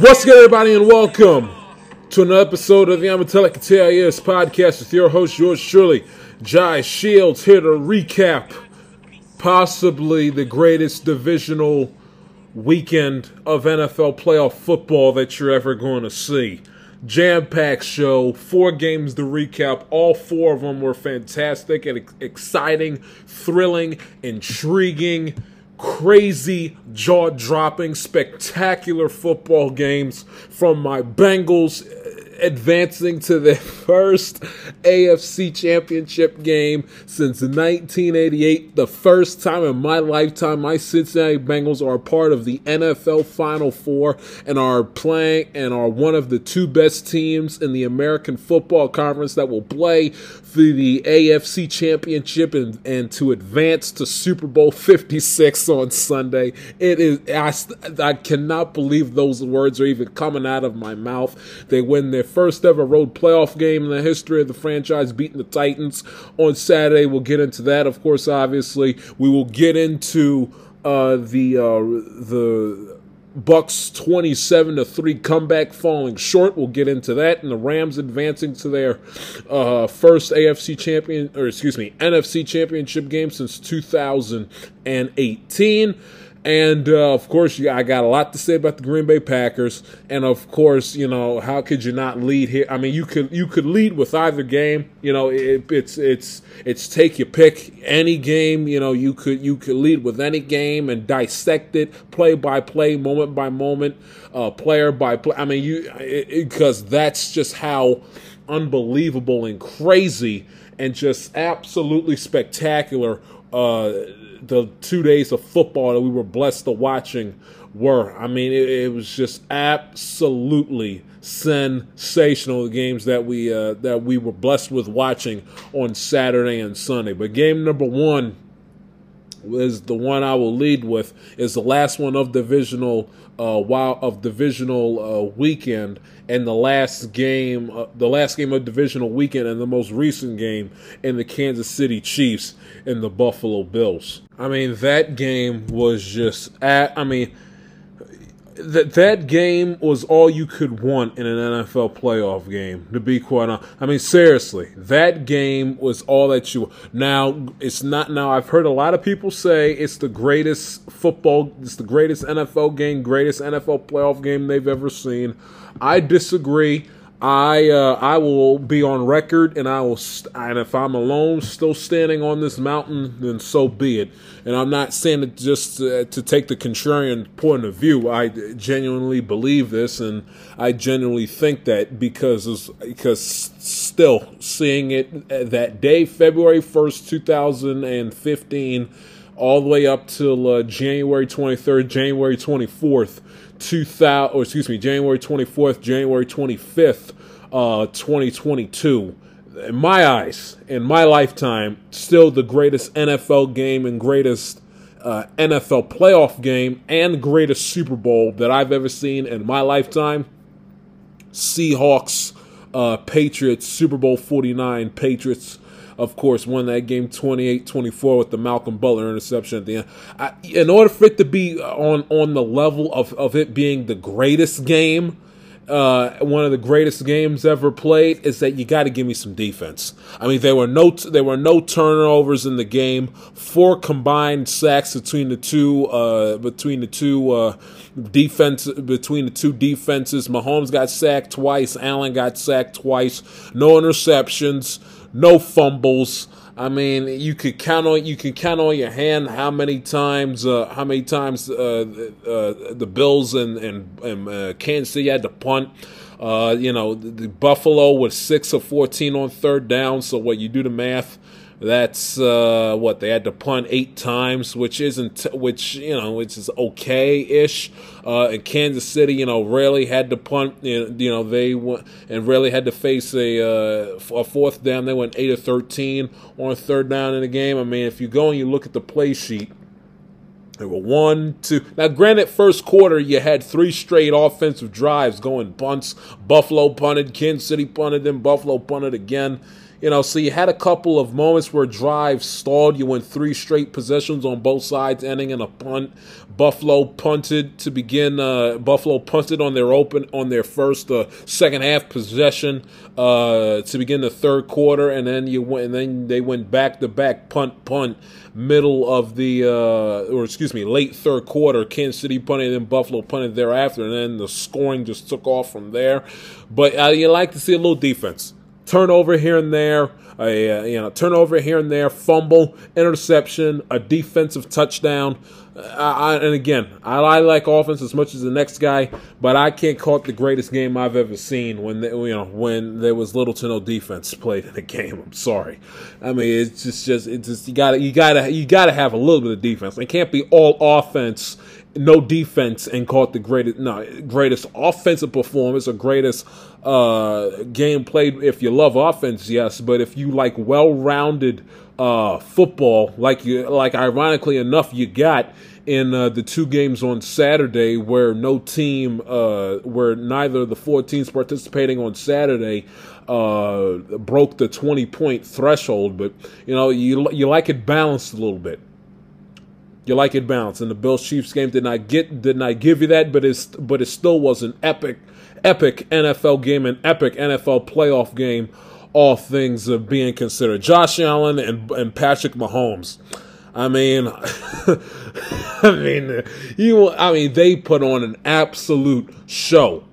What's good, everybody, and welcome to another episode of the I'm a Telecatelis podcast with your host, yours truly, Jai Shields, here to recap possibly the greatest divisional weekend of NFL playoff football that you're ever going to see. Jam-packed show, 4 games to recap. All 4 of them were fantastic and exciting, thrilling, intriguing, crazy, jaw-dropping, spectacular football games from my Bengals advancing to their first AFC Championship game since 1988. The first time in my lifetime my Cincinnati Bengals are a part of the NFL Final Four and are playing and are one of the 2 best teams in the American Football Conference that will play through the AFC Championship and to advance to Super Bowl 56 on Sunday. It is I cannot believe those words are even coming out of my mouth. They win their first ever road playoff game in the history of the franchise, beating the Titans on Saturday. We'll get into that, of course, obviously. We will get into the Bucks 27-3 comeback falling short. We'll get into that, and the Rams advancing to their first NFC Championship game since 2018. And, of course, I got a lot to say about the Green Bay Packers. And, of course, you know, how could you not lead here? I mean, you could lead with either game. You know, it's take your pick. Any game, you know, you could lead with any game and dissect it play by play, moment by moment, player by player. I mean, because that's just how unbelievable and crazy and just absolutely spectacular the 2 days of football that we were blessed to watching were. I mean, it was just absolutely sensational, the games that we were blessed with watching on Saturday and Sunday. But game number one is the one I will lead with, is the last one of divisional weekend, and the last game of divisional weekend, and the most recent game in the Kansas City Chiefs and the Buffalo Bills. I mean, that game was just that game was all you could want in an NFL playoff game, to be quite honest. I mean, seriously, that game was all that you... Now, it's not... Now, I've heard a lot of people say it's the greatest football... It's the greatest NFL game, greatest NFL playoff game they've ever seen. I disagree. I will be on record, and and if I'm alone, still standing on this mountain, then so be it. And I'm not saying it just to take the contrarian point of view. I genuinely believe this, and I genuinely think that because still seeing it that day, February 1st, 2015, all the way up till January 23rd, January 24th. 2000, or excuse me, January 24th, January 25th, 2022. In my eyes, in my lifetime, still the greatest NFL game and greatest NFL playoff game and greatest Super Bowl that I've ever seen in my lifetime. Seahawks, Patriots, Super Bowl 49, Patriots, of course, won that game 28-24 with the Malcolm Butler interception at the end. In order for it to be on the level of it being the greatest game, one of the greatest games ever played, is that you got to give me some defense. I mean, there were no turnovers in the game. 4 combined sacks between the two defenses. Mahomes got sacked twice. Allen got sacked twice. No interceptions. No fumbles. I mean, you could count on your hand how many times the Bills and Kansas City had to punt. You know, the Buffalo was 6 of 14 on third down. So what you do the math, that's what they had to punt 8 times, which is okay-ish. And Kansas City, you know, rarely had to punt. You know, they went and rarely had to face a fourth down. They went 8 of 13 on third down in the game. I mean, if you go and you look at the play sheet, there were 1, 2. Now, granted, first quarter, you had 3 straight offensive drives going bunts. Buffalo punted, Kansas City punted, then Buffalo punted again. You know, so you had a couple of moments where drives stalled. You went three straight possessions on both sides, ending in a punt. Buffalo punted on their first second half possession to begin the third quarter, and then they went back to back punt middle of the late third quarter. Kansas City punted, and then Buffalo punted thereafter, and then the scoring just took off from there. But you like to see a little defense. Turnover here and there, fumble, interception, a defensive touchdown. I like offense as much as the next guy, but I can't call it the greatest game I've ever seen when there was little to no defense played in a game. I'm sorry. I mean, it's just you gotta have a little bit of defense. It can't be all offense, no defense, and call it the greatest offensive performance or greatest game played. If you love offense, yes, but if you like well-rounded football, like ironically enough you got in the two games on Saturday, where neither of the four teams participating on Saturday broke the 20-point threshold, but you like it balanced a little bit. You like it balanced, and the Bills Chiefs game did not give you that, but it still was an epic NFL game, an epic NFL playoff game, all things being considered. Josh Allen and Patrick Mahomes. I mean, they put on an absolute show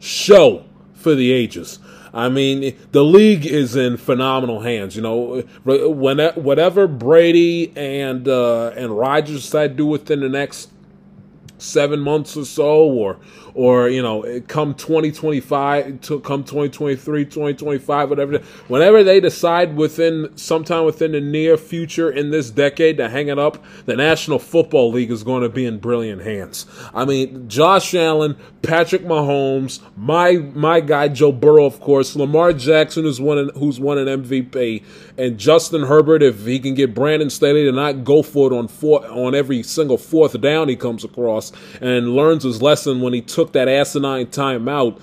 for the ages. I mean, the league is in phenomenal hands. You know, whatever Brady and Rodgers decide to do within the next 7 months or so, or come 2025, come 2023, 2025, whatever. Whenever they decide sometime within the near future in this decade to hang it up, the National Football League is going to be in brilliant hands. I mean, Josh Allen, Patrick Mahomes, my guy Joe Burrow, of course, Lamar Jackson who's won an MVP, and Justin Herbert, if he can get Brandon Staley to not go for it on every single fourth down he comes across, and learns his lesson when he took that asinine timeout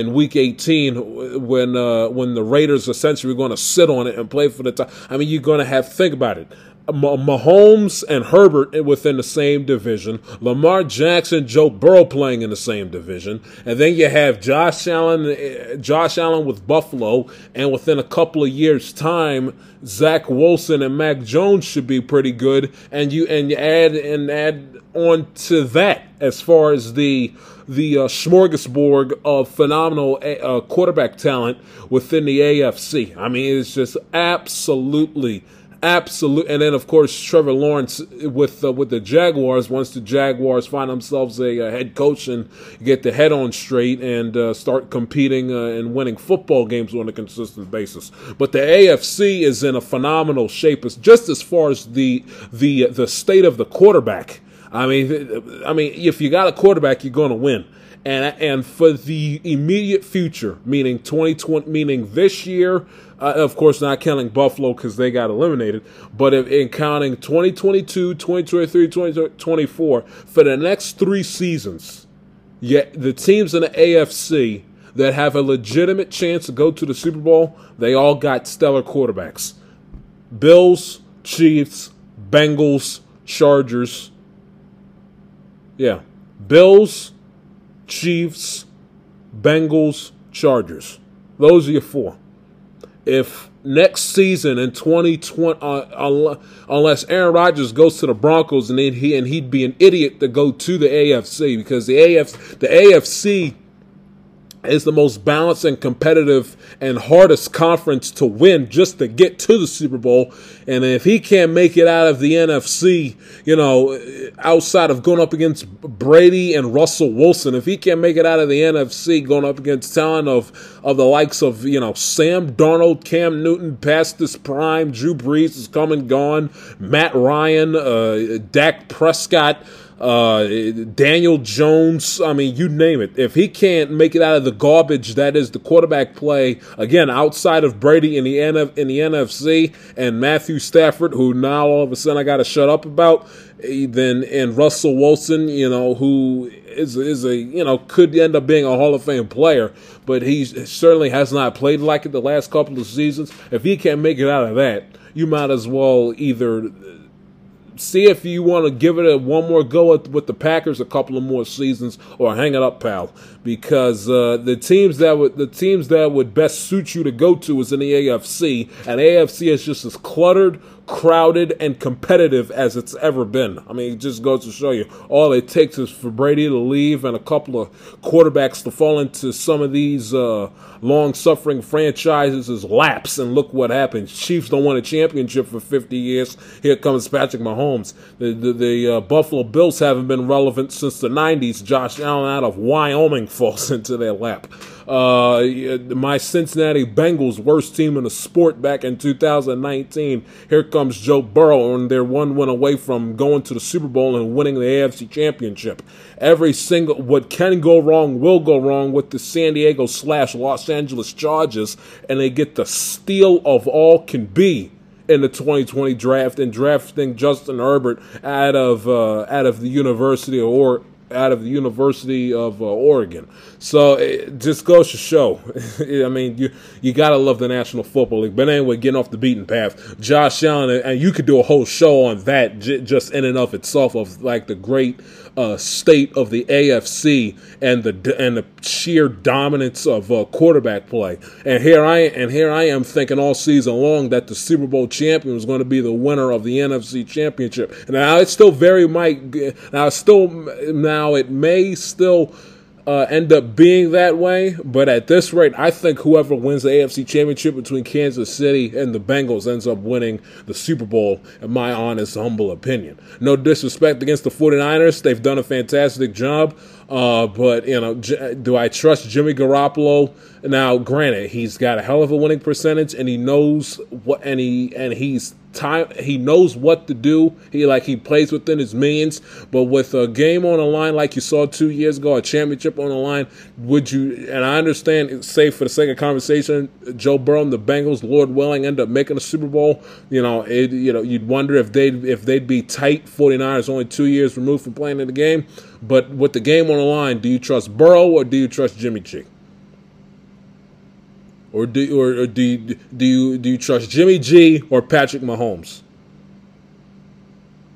in Week 18 when the Raiders essentially were going to sit on it and play for the time. I mean, you're going to have to think about it. Mahomes and Herbert within the same division, Lamar Jackson, Joe Burrow playing in the same division, and then you have Josh Allen with Buffalo, and within a couple of years' time, Zach Wilson and Mac Jones should be pretty good, and you add on to that as far as the smorgasbord of phenomenal quarterback talent within the AFC. I mean, it's just absolutely, and then of course Trevor Lawrence with the Jaguars. Once the Jaguars find themselves a head coach and get the head on straight and start competing and winning football games on a consistent basis, but the AFC is in a phenomenal shape. It's just as far as the state of the quarterback. I mean, if you got a quarterback, you're going to win. And for the immediate future, meaning 2020, meaning this year, of course not counting Buffalo because they got eliminated, but in counting 2022, 2023, 2024, for the next three seasons, the teams in the AFC that have a legitimate chance to go to the Super Bowl, they all got stellar quarterbacks. Bills, Chiefs, Bengals, Chargers. Yeah, Bills, Chiefs, Bengals, Chargers. Those are your four. If next season in 2020, unless Aaron Rodgers goes to the Broncos, and then he'd be an idiot to go to the AFC, because the AFC is the most balanced and competitive and hardest conference to win just to get to the Super Bowl. And if he can't make it out of the NFC, outside of going up against Brady and Russell Wilson, if he can't make it out of the NFC going up against talent of the likes of, Sam Darnold, Cam Newton, past his prime, Drew Brees is come and gone, Matt Ryan, Dak Prescott, Daniel Jones, I mean, you name it. If he can't make it out of the garbage that is the quarterback play, again, outside of Brady in the NFC and Matthew Stafford, who now all of a sudden I got to shut up about, then and Russell Wilson, you know, who is a, you know, could end up being a Hall of Fame player, but he certainly has not played like it the last couple of seasons. If he can't make it out of that, you might as well either see if you want to give it one more go with the Packers, a couple of more seasons, or hang it up, pal. Because the teams that would best suit you to go to is in the AFC, and AFC is just as cluttered, crowded, and competitive as it's ever been. I mean, it just goes to show you, all it takes is for Brady to leave and a couple of quarterbacks to fall into some of these long-suffering franchises' laps, and look what happens. Chiefs don't win a championship for 50 years. Here comes Patrick Mahomes. The Buffalo Bills haven't been relevant since the 90s. Josh Allen out of Wyoming falls into their lap. My Cincinnati Bengals, worst team in the sport back in 2019. Here comes Joe Burrow, and they're one win away from going to the Super Bowl and winning the AFC Championship. Every single, what can go wrong will go wrong with the San Diego / Los Angeles Chargers, and they get the steal of all can be in the 2020 draft, and drafting Justin Herbert out of the University of Oregon. So it just goes to show. I mean, you got to love the National Football League. But anyway, getting off the beaten path, Josh Allen, and you could do a whole show on that just in and of itself, of like the great state of the AFC and the sheer dominance of quarterback play. And here I am thinking all season long that the Super Bowl champion was going to be the winner of the NFC Championship. Now it's still it may still end up being that way, but at this rate, I think whoever wins the AFC Championship between Kansas City and the Bengals ends up winning the Super Bowl, in my honest, humble opinion. No disrespect against the 49ers. They've done a fantastic job, but, you know, do I trust Jimmy Garoppolo? Now, granted, he's got a hell of a winning percentage, and he knows what, he knows what to do. He plays within his means, but with a game on the line like you saw 2 years ago, a championship on the line, would you? And I understand, say for the sake of conversation, Joe Burrow and the Bengals, Lord willing, end up making a Super Bowl. You know, you'd wonder if they'd be tight. 49ers only 2 years removed from playing in the game, but with the game on the line, do you trust Burrow or do you trust Jimmy G? Or do you trust Jimmy G or Patrick Mahomes?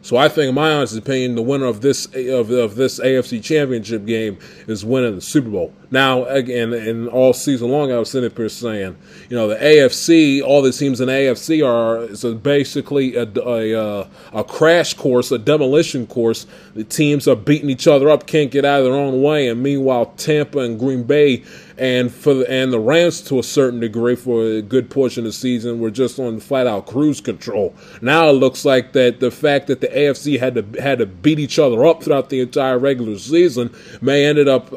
So I think, in my honest opinion, the winner of this AFC Championship game is winning the Super Bowl. Now, again, and all season long, I was sitting here saying, you know, the AFC, all the teams in the AFC are basically a crash course, a demolition course. The teams are beating each other up, can't get out of their own way, and meanwhile, Tampa and Green Bay and the Rams, to a certain degree, for a good portion of the season, were just on flat-out cruise control. Now it looks like that the fact that the AFC had to beat each other up throughout the entire regular season may ended up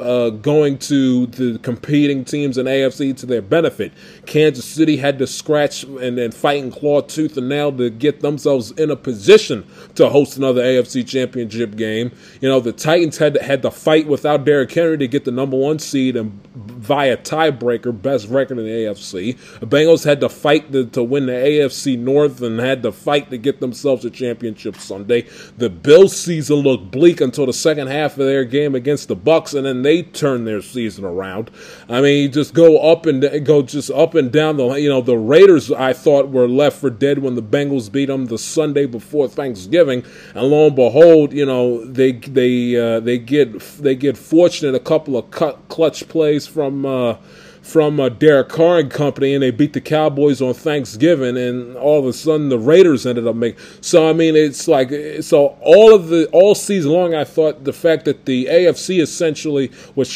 going to the competing teams in AFC to their benefit. Kansas City had to scratch and fight and claw tooth and nail to get themselves in a position to host another AFC Championship game. You know, the Titans had to fight without Derrick Henry to get the #1 seed and via tiebreaker, best record in the AFC. The Bengals had to fight to win the AFC North and had to fight to get themselves a championship Sunday. The Bills' season looked bleak until the second half of their game against the Bucs, and then they turned their season around. I mean, you just go up and down. The Raiders, I thought, were left for dead when the Bengals beat them the Sunday before Thanksgiving, and lo and behold, you know, they get fortunate, a couple of clutch plays from Derek Carr and company, and they beat the Cowboys on Thanksgiving, and all of a sudden the Raiders ended up making. So I mean, it's like, so all season long, I thought the fact that the AFC essentially was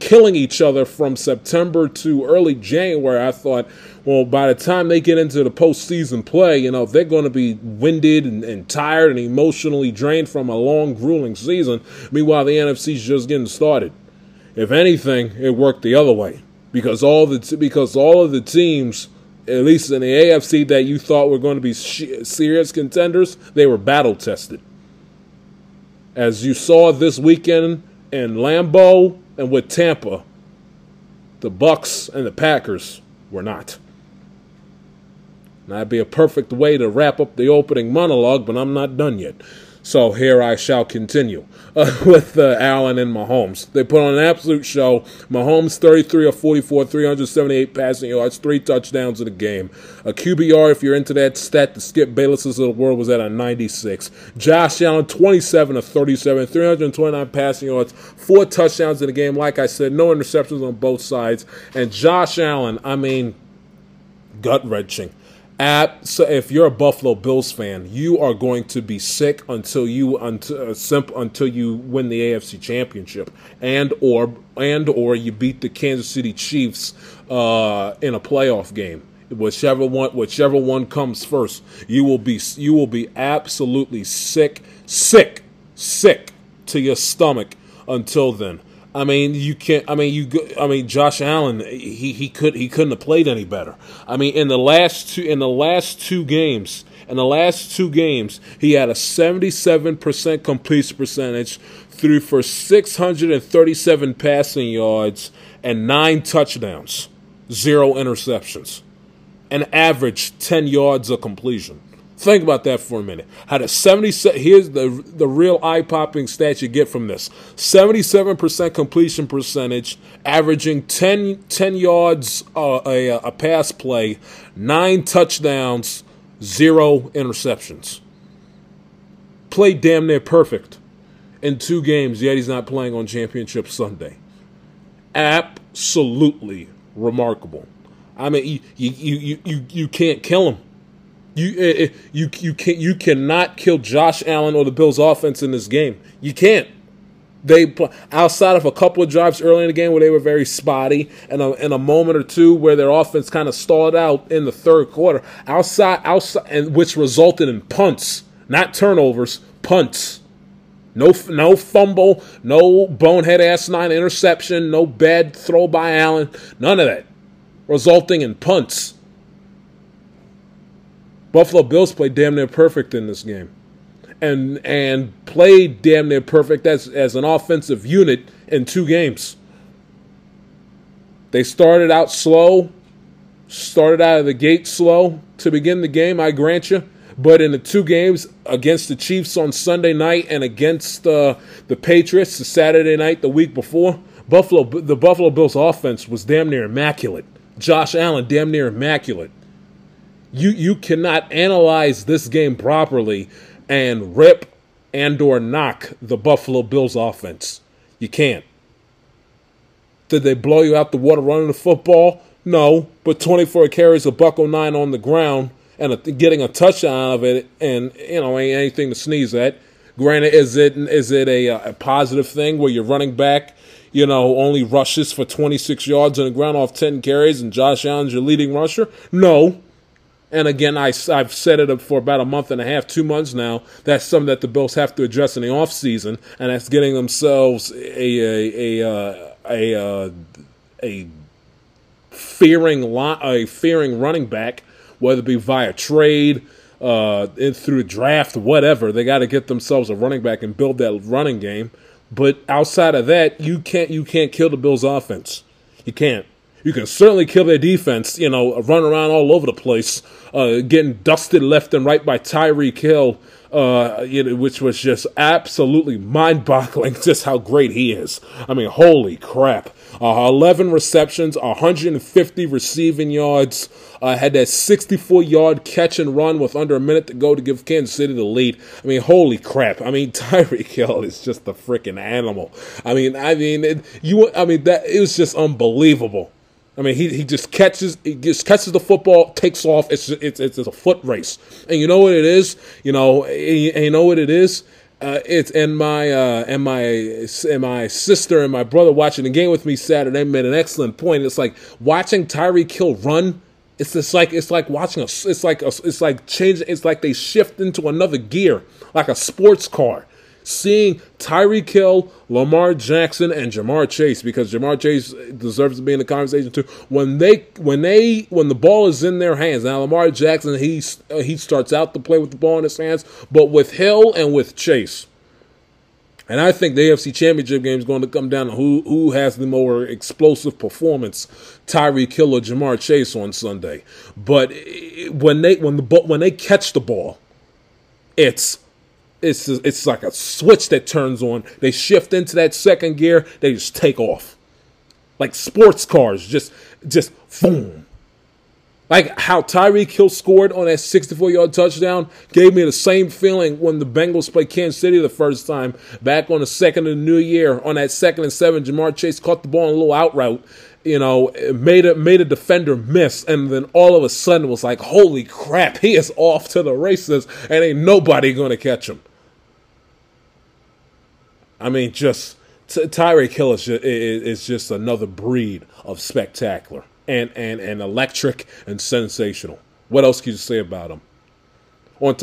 killing each other from September to early January, I thought, well, by the time they get into the postseason play, you know, they're going to be winded and tired and emotionally drained from a long, grueling season. Meanwhile, the NFC's just getting started. If anything, it worked the other way, because all of the teams, at least in the AFC, that you thought were going to be serious contenders, they were battle tested. as you saw this weekend in Lambeau and with Tampa, the Bucs and the Packers were not. And that'd be a perfect way to wrap up the opening monologue, but I'm not done yet. So here I shall continue with Allen and Mahomes. They put on an absolute show. Mahomes 33 of 44, 378 passing yards, 3 touchdowns in the game. A QBR, if you're into that stat, the Skip Bayless's of the world was at a 96. Josh Allen 27 of 37, 329 passing yards, 4 touchdowns in the game. Like I said, no interceptions on both sides. And Josh Allen, I mean, gut-wrenching. So if you're a Buffalo Bills fan, you are going to be sick until you win the AFC Championship and or you beat the Kansas City Chiefs in a playoff game. Whichever one comes first, you will be absolutely sick to your stomach until then. I mean, you can't. I mean, Josh Allen. He couldn't have played any better. I mean, in the last two games, he had a 77% completion percentage, threw for 637 passing yards and 9 touchdowns, 0 interceptions, an average 10 yards of completion. Think about that for a minute. Had a 77. Here's the real eye-popping stat you get from this: 77% completion percentage, averaging 10 yards a pass play, 9 touchdowns, 0 interceptions. Played damn near perfect in 2 games. Yet he's not playing on Championship Sunday. Absolutely remarkable. I mean, you can't kill him. You cannot kill Josh Allen or the Bills' offense in this game. You can't. They play, outside of a couple of drives early in the game where they were very spotty, and a moment or two where their offense kind of stalled out in the third quarter. Outside, and which resulted in punts, not turnovers, punts. No fumble, no bonehead ass 9 interception, no bad throw by Allen, none of that, resulting in punts. Buffalo Bills played damn near perfect in this game, and played damn near perfect as an offensive unit in 2 games. They started out of the gate slow to begin the game, I grant you, but in the 2 games against the Chiefs on Sunday night and against the Patriots the Saturday night the week before, the Buffalo Bills offense was damn near immaculate. Josh Allen damn near immaculate. You cannot analyze this game properly and rip and or knock the Buffalo Bills offense. You can't. Did they blow you out the water running the football? No, but 24 carries, $109 on the ground, and getting a touchdown out of it, and you know, ain't anything to sneeze at. Granted, is it a positive thing where your running back, you know, only rushes for 26 yards on the ground off 10 carries, and Josh Allen's your leading rusher? No. And again, I've said it for about a month and a half, 2 months now. That's something that the Bills have to address in the offseason, and that's getting themselves a fearing running back, whether it be via trade, through draft, whatever. They got to get themselves a running back and build that running game. But outside of that, you can't kill the Bills' offense. You can't. You can certainly kill their defense, you know, run around all over the place, getting dusted left and right by Tyreek Hill, you know, which was just absolutely mind-boggling just how great he is. I mean, holy crap. 11 receptions, 150 receiving yards, had that 64-yard catch and run with under a minute to go to give Kansas City the lead. I mean, holy crap. I mean, Tyreek Hill is just a freaking animal. It was just unbelievable. I mean, he just catches the football, takes off. It's a foot race, and you know what it is. It's and my sister and my brother watching the game with me Saturday made an excellent point. It's like watching Tyreek Hill run. It's like they shift into another gear, like a sports car. Seeing Tyreek Hill, Lamar Jackson, and Ja'Marr Chase, because Ja'Marr Chase deserves to be in the conversation too. When the ball is in their hands, now Lamar Jackson, he starts out the play with the ball in his hands, but with Hill and with Chase, And I think the AFC Championship game is going to come down to who has the more explosive performance, Tyreek Hill or Ja'Marr Chase on Sunday. But when they catch the ball, it's like a switch that turns on. They shift into that second gear. They just take off, like sports cars, just boom. Like how Tyreek Hill scored on that 64-yard touchdown gave me the same feeling when the Bengals played Kansas City the first time back on the second of the new year. On that 2nd and 7, Ja'Marr Chase caught the ball in a little out route, made a defender miss, and then all of a sudden was like, holy crap, he is off to the races, and ain't nobody going to catch him. I mean, just Tyreek Hill is just another breed of spectacular. And electric and sensational. What else can you say about him? On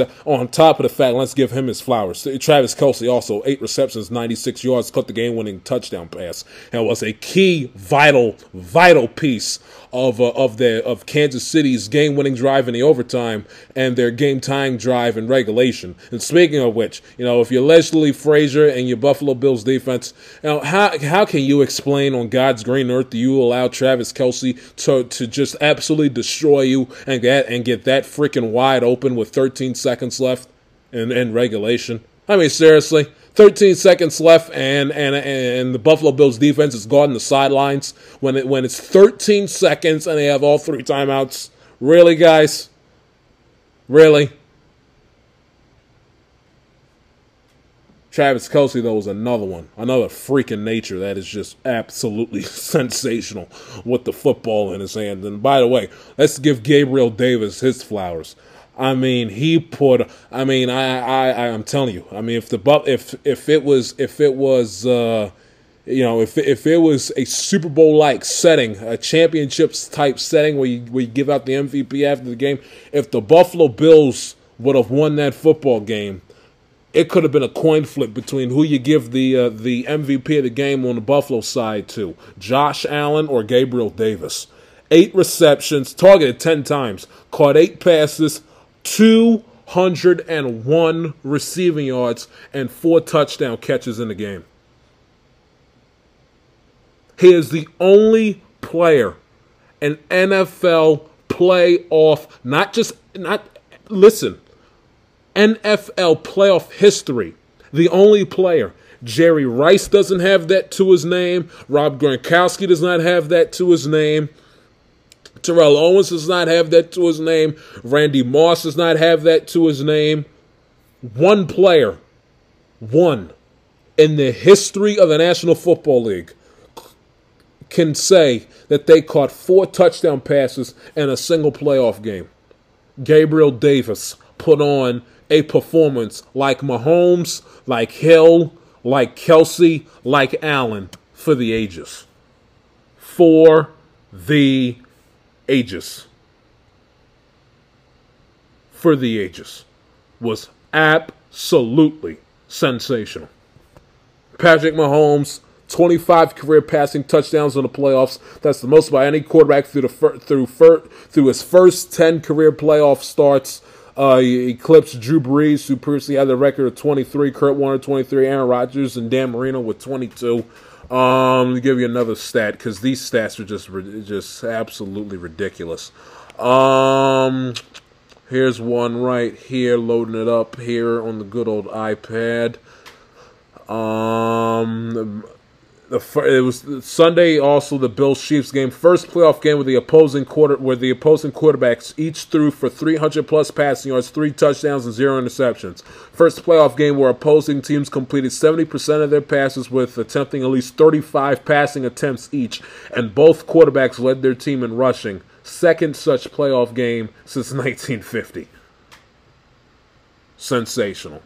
top of the fact, let's give him his flowers. Travis Kelce also, 8 receptions, 96 yards, caught the game-winning touchdown pass, and was a key, vital piece of Kansas City's game-winning drive in the overtime and their game-tying drive in regulation. And speaking of which, if you're Leslie Frazier and your Buffalo Bills defense, how can you explain on God's green earth that you allow Travis Kelce to just absolutely destroy you and get that freaking wide open with 13 seconds left in regulation? I mean, seriously, 13 seconds left, and the Buffalo Bills defense is guarding the sidelines when it's 13 seconds and they have all 3 timeouts. Really, guys? Really? Travis Kelce, though, was another one. Another freak in nature that is just absolutely sensational with the football in his hand. And by the way, let's give Gabriel Davis his flowers. I mean, I'm telling you. I mean, if it was a Super Bowl-like setting, a championships-type setting where you give out the MVP after the game, if the Buffalo Bills would have won that football game, it could have been a coin flip between who you give the MVP of the game on the Buffalo side to, Josh Allen or Gabriel Davis. 8 receptions, targeted 10 times, caught 8 passes, 201 receiving yards, and 4 touchdown catches in the game. He is the only player in NFL playoff, NFL playoff history, the only player. Jerry Rice doesn't have that to his name. Rob Gronkowski does not have that to his name. Terrell Owens does not have that to his name. Randy Moss does not have that to his name. One player, in the history of the National Football League can say that they caught 4 touchdown passes in a single playoff game. Gabriel Davis put on a performance like Mahomes, like Hill, like Kelce, like Allen for the ages. For the ages, was absolutely sensational. Patrick Mahomes, 25 career passing touchdowns in the playoffs. That's the most by any quarterback through his first 10 career playoff starts. He eclipsed Drew Brees, who previously had the record of 23, Kurt Warner 23, Aaron Rodgers, and Dan Marino with 22. Let me give you another stat, because these stats are just absolutely ridiculous. Here's one right here, loading it up here on the good old iPad. It was Sunday, also the Bills Chiefs game, first playoff game where the opposing quarterbacks each threw for 300 plus passing yards, 3 touchdowns and 0 interceptions. First playoff game where opposing teams completed 70% of their passes with attempting at least 35 passing attempts each, and both quarterbacks led their team in rushing. Second such playoff game since 1950. Sensational.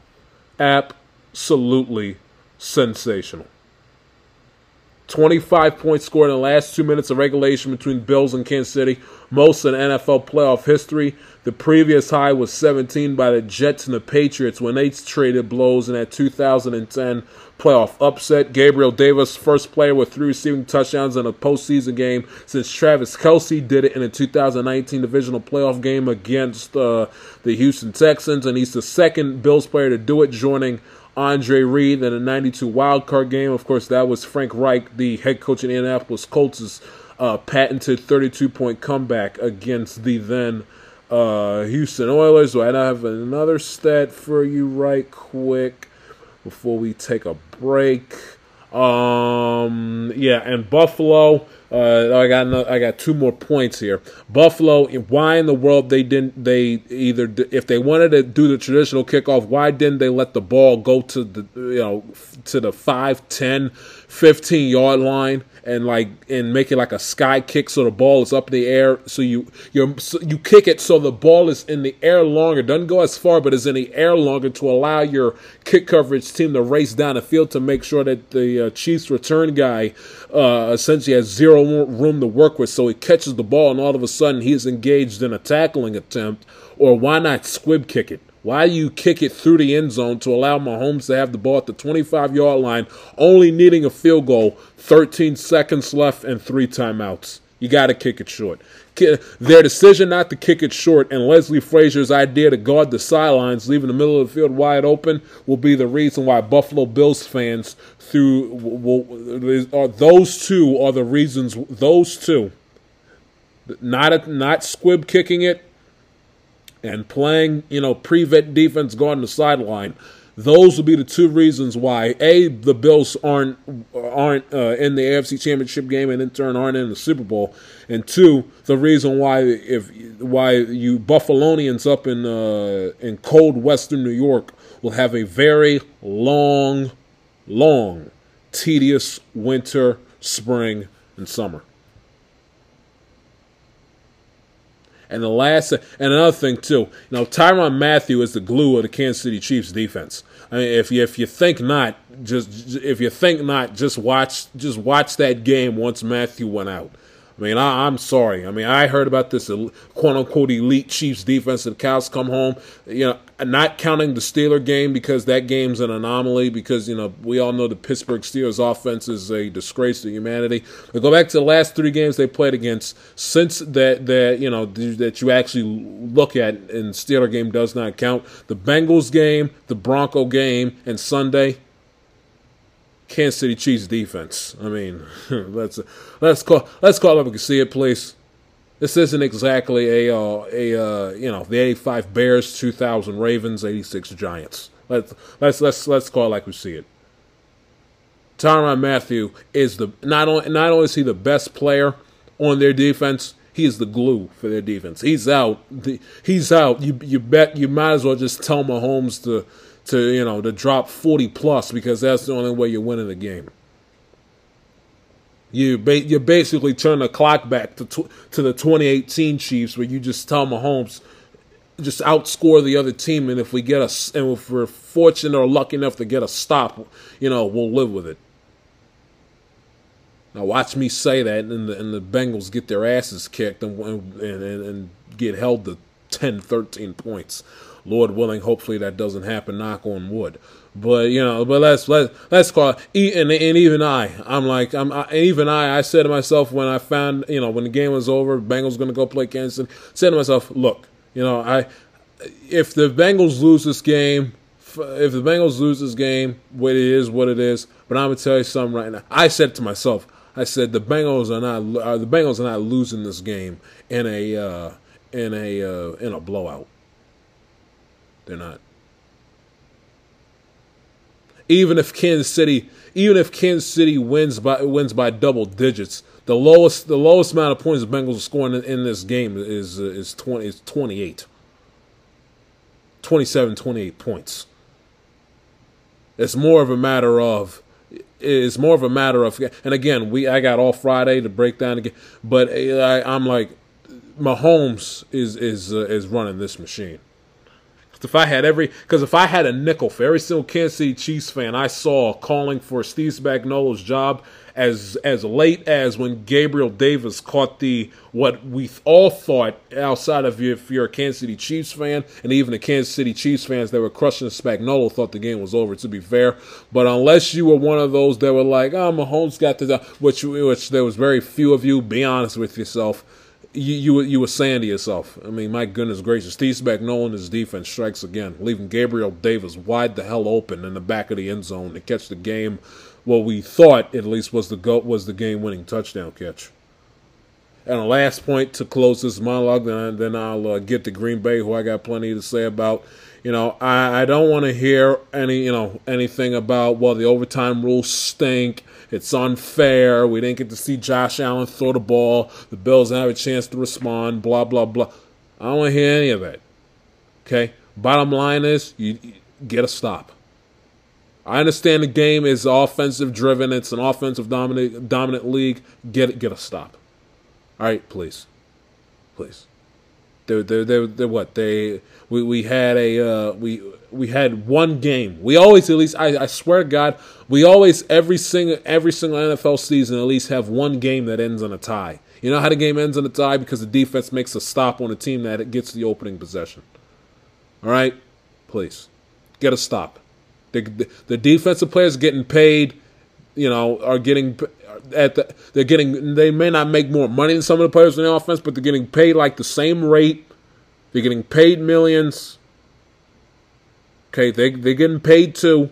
Absolutely sensational. 25 points scored in the last 2 minutes of regulation between Bills and Kansas City, most in NFL playoff history. The previous high was 17 by the Jets and the Patriots when they traded blows in that 2010 playoff upset. Gabriel Davis, first player with 3 receiving touchdowns in a postseason game since Travis Kelce did it in the 2019 divisional playoff game against the Houston Texans, and he's the second Bills player to do it, joining Andre Reed in a 92 wildcard game. Of course, that was Frank Reich, the head coach in Indianapolis Colts' patented 32-point comeback against the then Houston Oilers. So I have another stat for you right quick before we take a break. Yeah, and Buffalo. I got two more points here. Buffalo. Why in the world if they wanted to do the traditional kickoff, why didn't they let the ball go to the to the 5, 10, 15 yard line and make it like a sky kick so the ball is up in the air? So you kick it so the ball is in the air longer. It doesn't go as far, but is in the air longer to allow your kick coverage team to race down the field to make sure that the Chiefs return guy essentially has zero room to work with, so he catches the ball and all of a sudden he is engaged in a tackling attempt. Or why not squib kick it? Why do you kick it through the end zone to allow Mahomes to have the ball at the 25-yard line, only needing a field goal, 13 seconds left, and 3 timeouts? You got to kick it short. Their decision not to kick it short and Leslie Frazier's idea to guard the sidelines, leaving the middle of the field wide open, will be the reason why Buffalo Bills fans not squib kicking it and playing, prevent defense guarding the sideline. Those will be the two reasons why, A, the Bills aren't in the AFC Championship game and in turn aren't in the Super Bowl, and two, the reason why you Buffalonians up in cold Western New York will have a very long, tedious winter, spring, and summer. And the last, and another thing too, Tyrann Mathieu is the glue of the Kansas City Chiefs defense. I mean, if you think not, just watch that game once Mathieu went out. I mean, I'm sorry. I mean, I heard about this "quote unquote" elite Chiefs defense and cows come home. Not counting the Steeler game because that game's an anomaly. Because we all know the Pittsburgh Steelers offense is a disgrace to humanity. But go back to the last 3 games they played against. Since that you actually look at, and Steeler game does not count. The Bengals game, the Bronco game, and Sunday. Kansas City Chiefs defense. I mean, let's call it up and see it, please. This isn't exactly the 85 Bears, 2000 Ravens, 86 Giants. Let's call it like we see it. Tyrann Mathieu is not only is he the best player on their defense, he is the glue for their defense. He's out. He's out. You bet. You might as well just tell Mahomes to drop 40 plus, because that's the only way you're winning the game. You basically turn the clock back to the 2018 Chiefs, where you just tell Mahomes just outscore the other team, and if we're fortunate or lucky enough to get a stop, we'll live with it. Now watch me say that, and the Bengals get their asses kicked and get held to 10, 13 points. Lord willing, hopefully that doesn't happen. Knock on wood. But let's call it. And even I said to myself when I found when the game was over, Bengals going to go play Kansas City. I said to myself, look, if the Bengals lose this game, it is what it is. But I'm gonna tell you something right now. I said to myself, the Bengals are not losing this game in a blowout. They're not. Even if Kansas City wins by double digits, the lowest amount of points the Bengals are scoring in this game is 28. 27, 28 points. It's more of a matter of, and again, I got all Friday to break down again, but I'm like, Mahomes is running this machine. Because if I had a nickel for every single Kansas City Chiefs fan I saw calling for Steve Spagnuolo's job as late as when Gabriel Davis caught what we all thought, outside of if you're a Kansas City Chiefs fan, and even the Kansas City Chiefs fans that were crushing Spagnuolo thought the game was over, to be fair. But unless you were one of those that were like, Mahomes got the job, which there was very few of you, be honest with yourself. you were saying to yourself, I mean, my goodness gracious, Steve Spagnuolo and his defense strikes again, leaving Gabriel Davis wide the hell open in the back of the end zone to catch the game, what we thought at least was the game-winning touchdown catch. And the last point to close this monologue, then I'll get to Green Bay, who I got plenty to say about. You know, I don't want to hear anything about, well, the overtime rules stink, it's unfair, we didn't get to see Josh Allen throw the ball, the Bills didn't have a chance to respond, blah, blah, blah. I don't want to hear any of that. Okay? Bottom line is, you get a stop. I understand the game is offensive-driven, it's an offensive-dominant league. Get a stop. All right, please. Please. We had one game. We always, at least, I swear to God, we always every single NFL season at least have one game that ends in a tie. You know how the game ends in a tie? Because the defense makes a stop on a team that it gets the opening possession. All right, please get a stop. The defensive players getting paid, you know, are getting at the, they're getting, they may not make more money than some of the players in the offense, but they're getting paid like the same rate. They're getting paid millions. Okay, they're getting paid too.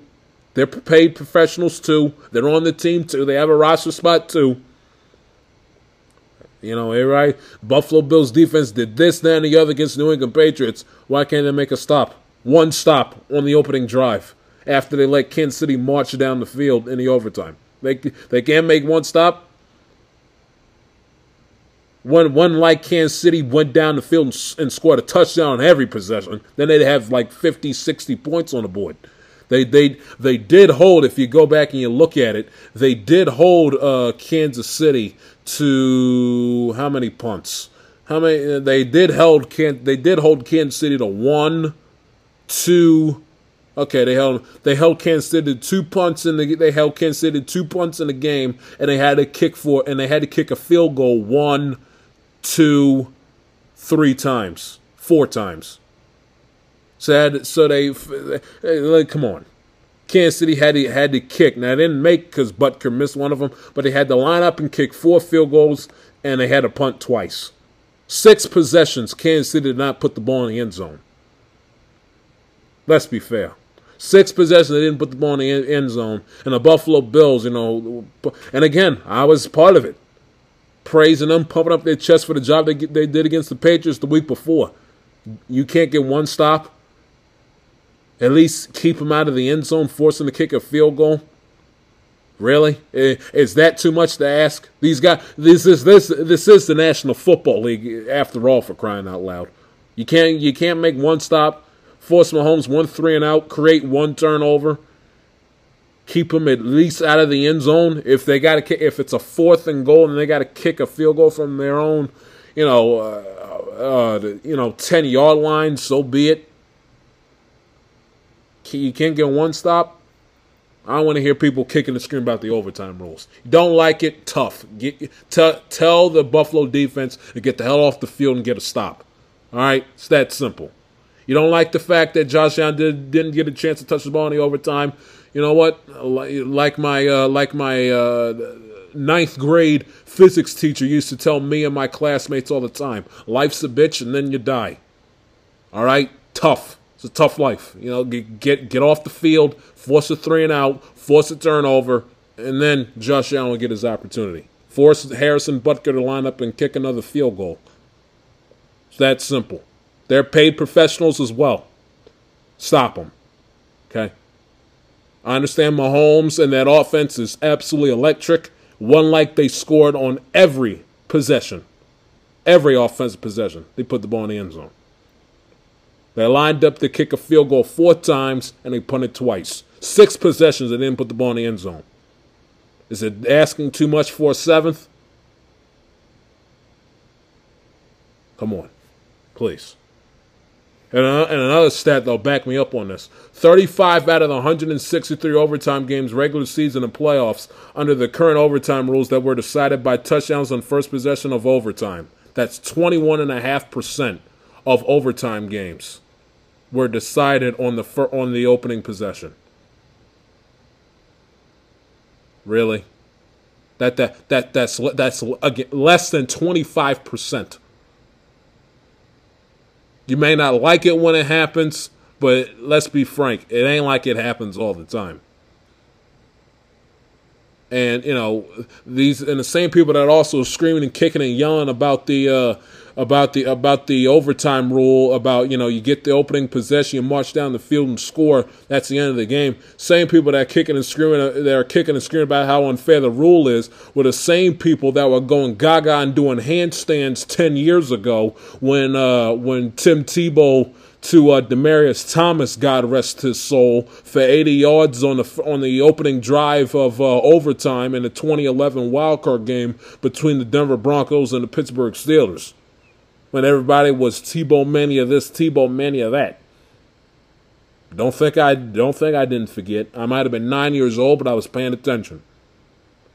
They're paid professionals too. They're on the team too. They have a roster spot too. You know, right? Buffalo Bills defense did this, that, and the other against New England Patriots. Why can't they make a stop? One stop on the opening drive after they let Kansas City march down the field in the overtime. They can't make one stop. One like Kansas City went down the field and scored a touchdown on every possession. Then they'd have like 50, 60 points on the board. They did hold, if you go back and you look at it, they did hold Kansas City to how many punts? How many? They did hold Kansas City to 1, 2. Okay, they held Kansas City 2 punts in the game, and they had to kick a field goal 4 times. So they come on, Kansas City had to kick. Now they didn't make because Butker missed one of them, but they had to line up and kick 4 field goals, and they had to punt twice. 6 possessions, Kansas City did not put the ball in the end zone. Let's be fair. 6 possessions, they didn't put the ball in the end zone. And the Buffalo Bills, you know, and again, I was part of it, praising them, pumping up their chest for the job they did against the Patriots the week before. You can't get one stop? At least keep them out of the end zone, force them to kick a field goal? Really? Is that too much to ask? These guys, this is the National Football League, after all, for crying out loud. You can't make one stop. Force Mahomes 1-3 and out, create 1 turnover, keep them at least out of the end zone. If it's a 4th and goal and they got to kick a field goal from their own, you know, 10-yard line, so be it. You can't get one stop. I don't want to hear people kicking and screaming about the overtime rules. Don't like it? Tough. Tell the Buffalo defense to get the hell off the field and get a stop. All right, it's that simple. You don't like the fact that Josh Allen didn't get a chance to touch the ball in the overtime. You know what? Like my 9th grade physics teacher used to tell me and my classmates all the time, life's a bitch and then you die. All right? Tough. It's a tough life. You know, get off the field, force a 3 and out, force a turnover, and then Josh Allen will get his opportunity. Force Harrison Butker to line up and kick another field goal. It's that simple. They're paid professionals as well. Stop them. Okay? I understand Mahomes and that offense is absolutely electric. One like they scored on every possession. Every offensive possession. They put the ball in the end zone. They lined up to kick a field goal 4 times and they punted twice. 6 possessions and they didn't put the ball in the end zone. Is it asking too much for a 7th? Come on. Please. And another stat that'll back me up on this. 35 out of the 163 overtime games, regular season and playoffs, under the current overtime rules that were decided by touchdowns on first possession of overtime. That's 21.5% of overtime games were decided on the opening possession. Really? That's again, less than 25%. You may not like it when it happens, but let's be frank, it ain't like it happens all the time. And, you know, the same people that are also screaming and kicking and yelling about the overtime rule, about, you know, you get the opening possession, you march down the field and score, that's the end of the game. Same people that are kicking and screaming, about how unfair the rule is, were the same people that were going gaga and doing handstands 10 years ago when Tim Tebow to Demarius Thomas, God rest his soul, for 80 yards on the opening drive of overtime in the 2011 wildcard game between the Denver Broncos and the Pittsburgh Steelers, when everybody was Tebow mania this, Tebow mania that. Don't think I didn't forget. I might have been 9 years old, but I was paying attention.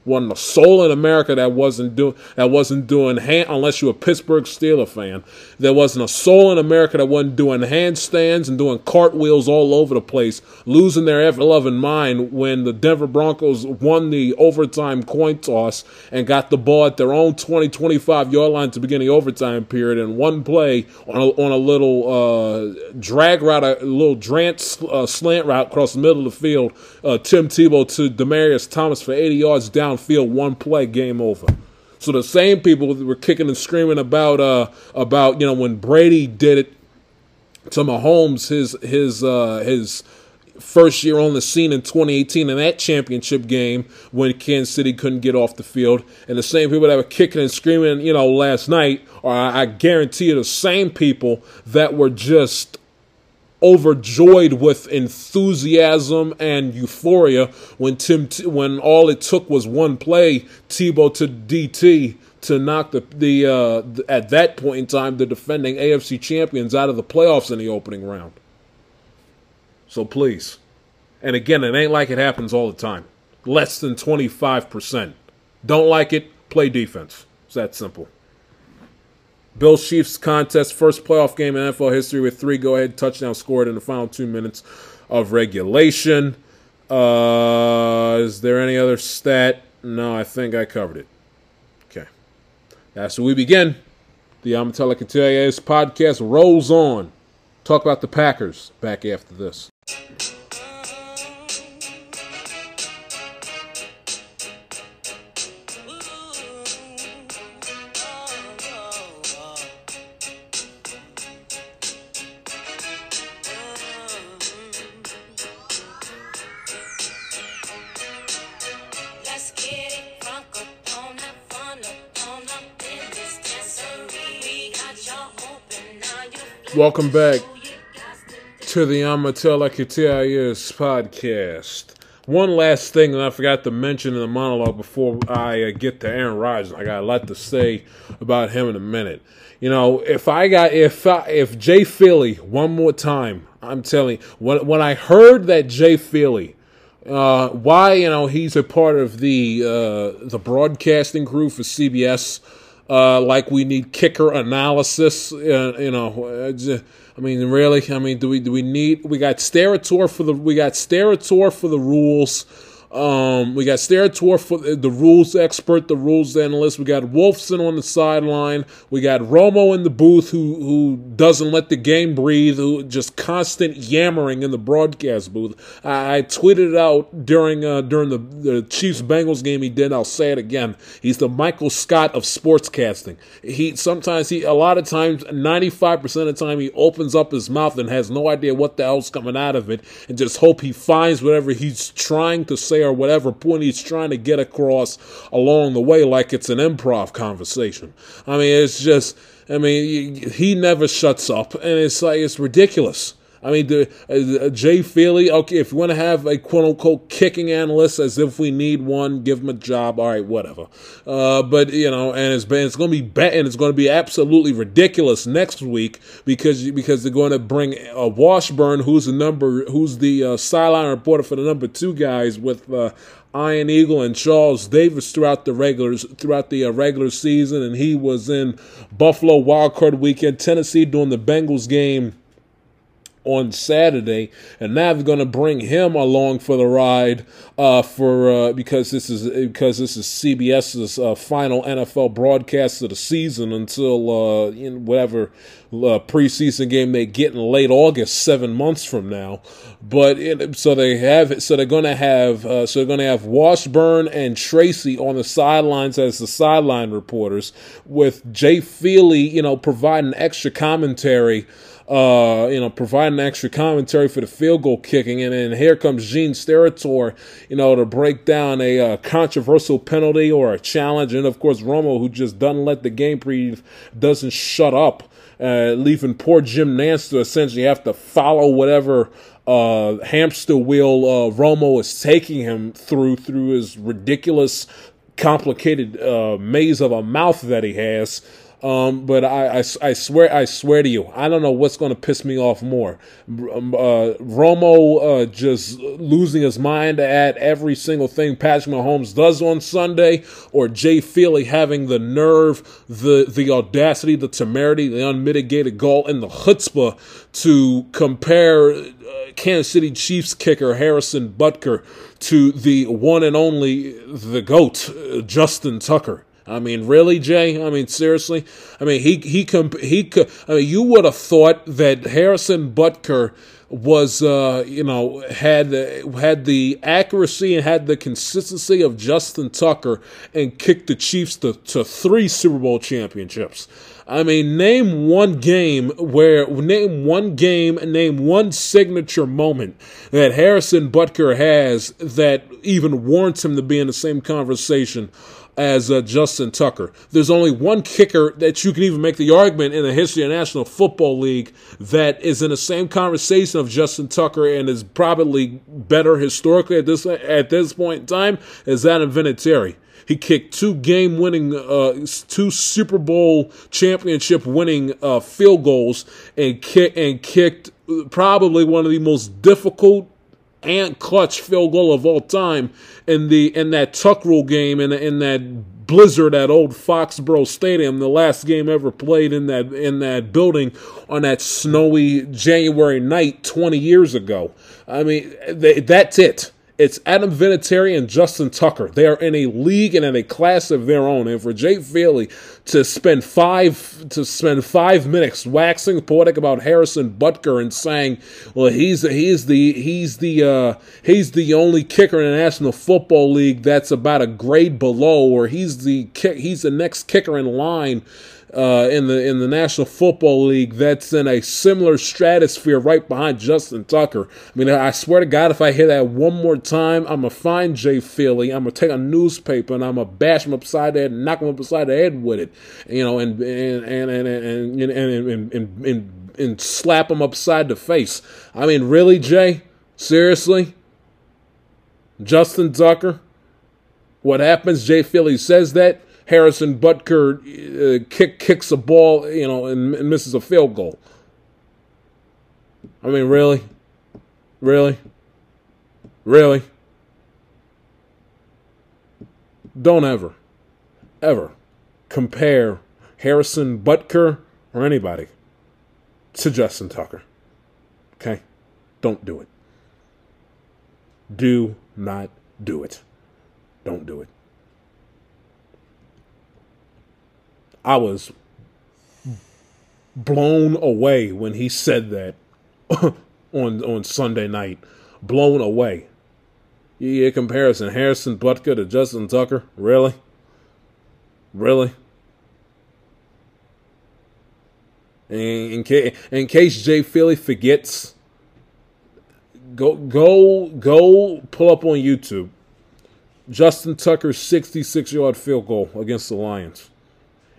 Wasn't a soul in America that wasn't doing hand, unless you were a Pittsburgh Steelers fan. There wasn't a soul in America that wasn't doing handstands and doing cartwheels all over the place, losing their ever-loving mind when the Denver Broncos won the overtime coin toss and got the ball at their own 20, 25-yard line to begin the overtime period. And one play on a little drag route, a little slant route across the middle of the field, Tim Tebow to Demarius Thomas for 80 yards down. Field, one play, game over. So the same people were kicking and screaming about you know, when Brady did it to Mahomes, his first year on the scene in 2018 in that championship game when Kansas City couldn't get off the field, and the same people that were kicking and screaming, you know, last night, or I guarantee you, the same people that were just overjoyed with enthusiasm and euphoria when all it took was one play, Tebow to DT, to knock the at that point in time, the defending AFC champions out of the playoffs in the opening round. So please, and again, it ain't like it happens all the time. Less than 25%. Don't like it? Play defense. It's that simple. Bills Chiefs contest, first playoff game in NFL history with three go-ahead touchdowns scored in the final 2 minutes of regulation. Is there any other stat? No, I think I covered it. Okay. That's where we begin. The Amatella Cotillas podcast rolls on. Talk about the Packers back after this. Welcome back to the Amatella Cotillas podcast. One last thing that I forgot to mention in the monologue before I get to Aaron Rodgers. I got a lot to say about him in a minute. You know, if Jay Feely one more time, I'm telling you, when I heard that Jay Feely, why, you know, he's a part of the broadcasting crew for CBS. Like we need kicker analysis, you know. I mean, really? I mean, do we need? We got Steratore for the rules. We got Steratore for the rules expert, the rules analyst. We got Wolfson on the sideline. We got Romo in the booth, who doesn't let the game breathe, who just constant yammering in the broadcast booth. I tweeted it out during the Chiefs-Bengals game he did. I'll say it again. He's the Michael Scott of sportscasting. A lot of times, 95% of the time, he opens up his mouth and has no idea what the hell's coming out of it, and just hope he finds whatever he's trying to say, or whatever point he's trying to get across along the way, like it's an improv conversation. I mean, it's just, I mean, he never shuts up, and it's like, it's ridiculous. I mean, Jay Feely, okay, if you want to have a quote-unquote kicking analyst, as if we need one, give him a job, all right, whatever. But, you know, and it's going to be absolutely ridiculous next week because they're going to bring Washburn, who's the sideline reporter for the number two guys with Iron Eagle and Charles Davis throughout the regular season, and he was in Buffalo wildcard weekend, Tennessee, doing the Bengals game on Saturday, and now they're going to bring him along for the ride because this is CBS's final NFL broadcast of the season until in whatever preseason game they get in late August, 7 months from now. But they're going to have Washburn and Tracy on the sidelines as the sideline reporters, with Jay Feely, providing extra commentary for the field goal kicking. And then here comes Gene Steratore, to break down a controversial penalty or a challenge. And, of course, Romo, who just doesn't let the game breathe, doesn't shut up, leaving poor Jim Nance to essentially have to follow whatever hamster wheel Romo is taking him through his ridiculous, complicated maze of a mouth that he has. But I swear to you, I don't know what's going to piss me off more. Romo just losing his mind at every single thing Patrick Mahomes does on Sunday, or Jay Feely having the nerve, the audacity, the temerity, the unmitigated gall, and the chutzpah to compare Kansas City Chiefs kicker Harrison Butker to the one and only, the GOAT, Justin Tucker. I mean, really, Jay? I mean, seriously? I mean, you would have thought that Harrison Butker was, had the accuracy and had the consistency of Justin Tucker and kicked the Chiefs to 3 Super Bowl championships. I mean, name one signature moment that Harrison Butker has that even warrants him to be in the same conversation as Justin Tucker. There's only one kicker that you can even make the argument in the history of the National Football League that is in the same conversation of Justin Tucker and is probably better historically at this point in time is Adam Vinatieri. He kicked 2 game-winning, 2 Super Bowl championship-winning field goals and kicked probably one of the most difficult and clutch field goal of all time in that Tuck Rule game in that blizzard at old Foxborough Stadium, the last game ever played in that building on that snowy January night 20 years ago. I mean, that's it. It's Adam Vinatieri and Justin Tucker. They are in a league and in a class of their own. And for Jay Feely to spend 5 minutes waxing poetic about Harrison Butker and saying, "Well, he's the only kicker in the National Football League that's about a grade below," or he's the next kicker in line in the National Football League that's in a similar stratosphere right behind Justin Tucker. I mean, I swear to God, if I hear that one more time, I'm going to find Jay Feely, I'm going to take a newspaper, and I'm going to bash him upside the head and knock him upside the head with it, and slap him upside the face. I mean, really, Jay? Seriously? Justin Tucker? What happens? Jay Feely says that. Harrison Butker kicks a ball, and misses a field goal. I mean, really? Really? Really? Don't ever compare Harrison Butker or anybody to Justin Tucker. Okay? Don't do it. Do not do it. Don't do it. I was blown away when he said that on Sunday night. Blown away. Yeah, comparison Harrison Butker to Justin Tucker. Really? Really? In case Jay Feely forgets, go pull up on YouTube Justin Tucker's 66-yard field goal against the Lions.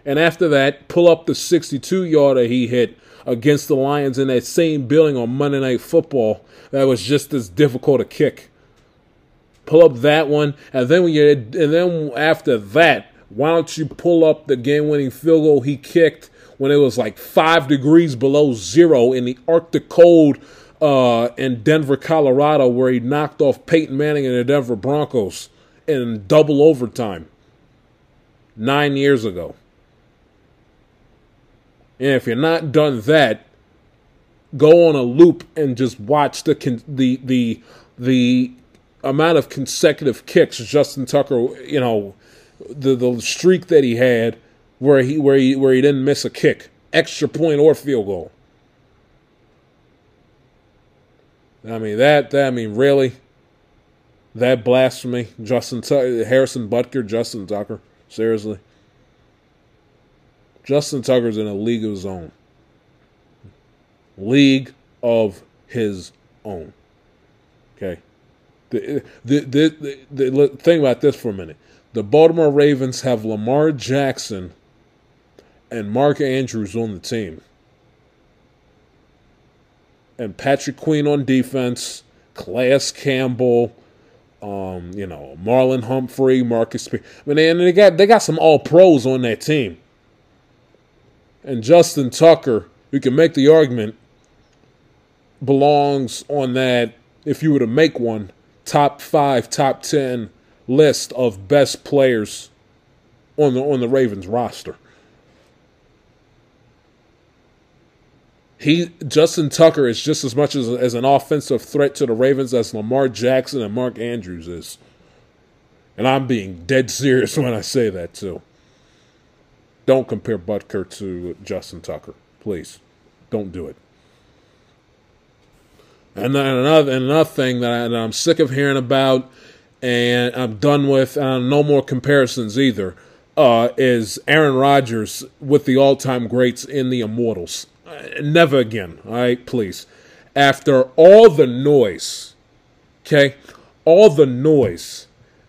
And after that, pull up the 62-yarder he hit against the Lions in that same building on Monday Night Football that was just as difficult a kick. Pull up that one, and then after that, why don't you pull up the game-winning field goal he kicked when it was like 5 degrees below zero in the Arctic cold in Denver, Colorado, where he knocked off Peyton Manning and the Denver Broncos in double overtime 9 years ago. And if you're not done that, go on a loop and just watch the amount of consecutive kicks Justin Tucker, you know, the streak that he had where he didn't miss a kick, extra point or field goal. I mean really, that blasphemy. Justin Tucker, Harrison Butker, Justin Tucker, seriously. Justin Tucker's in a league of his own. League of his own. Okay. The think about this for a minute. The Baltimore Ravens have Lamar Jackson and Mark Andrews on the team. And Patrick Queen on defense, Class Campbell, Marlon Humphrey, Marcus Spears. I mean, and they got some all pros on that team. And Justin Tucker, you can make the argument, belongs on that, if you were to make one, top 5, top 10 list of best players on the Ravens roster. Justin Tucker is just as much as an offensive threat to the Ravens as Lamar Jackson and Mark Andrews is. And I'm being dead serious when I say that, too. Don't compare Butker to Justin Tucker. Please. Don't do it. And then another thing that I'm sick of hearing about and I'm done with, no more comparisons either, is Aaron Rodgers with the all-time greats in the Immortals. Never again, all right, please. After all the noise, okay, all the noise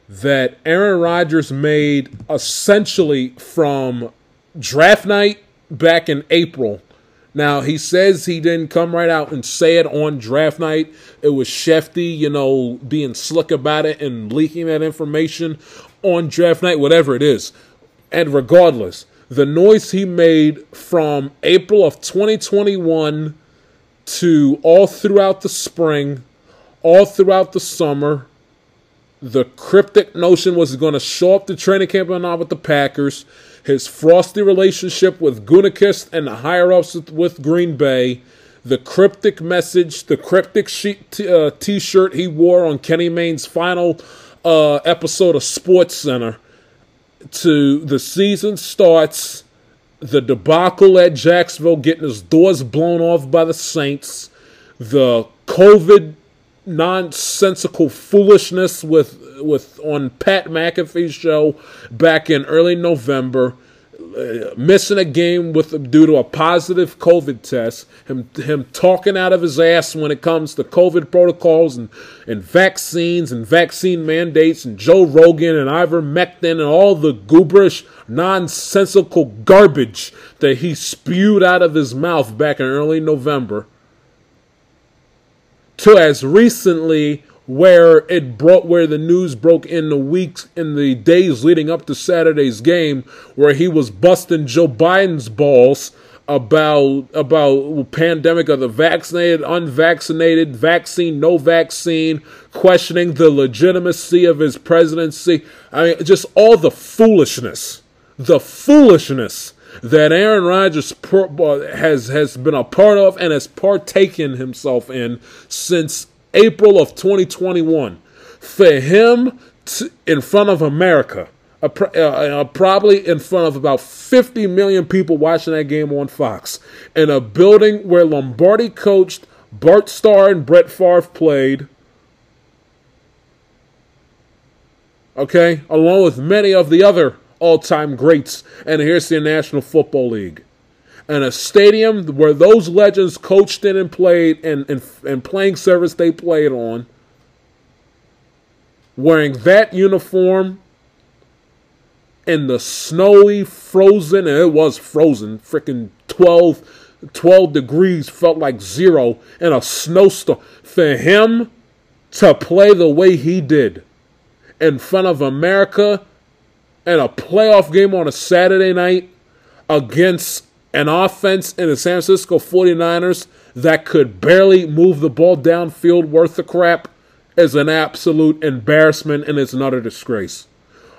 that Aaron Rodgers made essentially from draft night back in April. Now, he says he didn't come right out and say it on draft night. It was Shefty, being slick about it and leaking that information on draft night, whatever it is. And regardless, the noise he made from April of 2021 to all throughout the spring, all throughout the summer, the cryptic notion was going to show up to training camp and not with the Packers, his frosty relationship with Gutekunst and the higher-ups with Green Bay, the cryptic message, the cryptic T-shirt he wore on Kenny Mayne's final episode of SportsCenter, to the season starts, the debacle at Jacksonville, getting his doors blown off by the Saints, the COVID nonsensical foolishness with on Pat McAfee's show back in early November, missing a game due to a positive COVID test, him talking out of his ass when it comes to COVID protocols and vaccines and vaccine mandates and Joe Rogan and ivermectin and all the gooberish, nonsensical garbage that he spewed out of his mouth back in early November, to as recently where the news broke in the days leading up to Saturday's game, where he was busting Joe Biden's balls about pandemic of the vaccinated, unvaccinated, vaccine, no vaccine, questioning the legitimacy of his presidency. I mean, just all the foolishness that Aaron Rodgers has been a part of and has partaken himself in since April of 2021. For him, in front of America, probably in front of about 50 million people watching that game on Fox, in a building where Lombardi coached, Bart Starr and Brett Favre played, okay, along with many of the other all-time greats, and here's the National Football League, and a stadium where those legends coached in and played, and playing service they played on, wearing that uniform in the snowy, frozen, and it was frozen, freaking 12 degrees, felt like zero, in a snowstorm, for him to play the way he did in front of America and a playoff game on a Saturday night against an offense in the San Francisco 49ers that could barely move the ball downfield worth the crap is an absolute embarrassment, and it's an utter disgrace.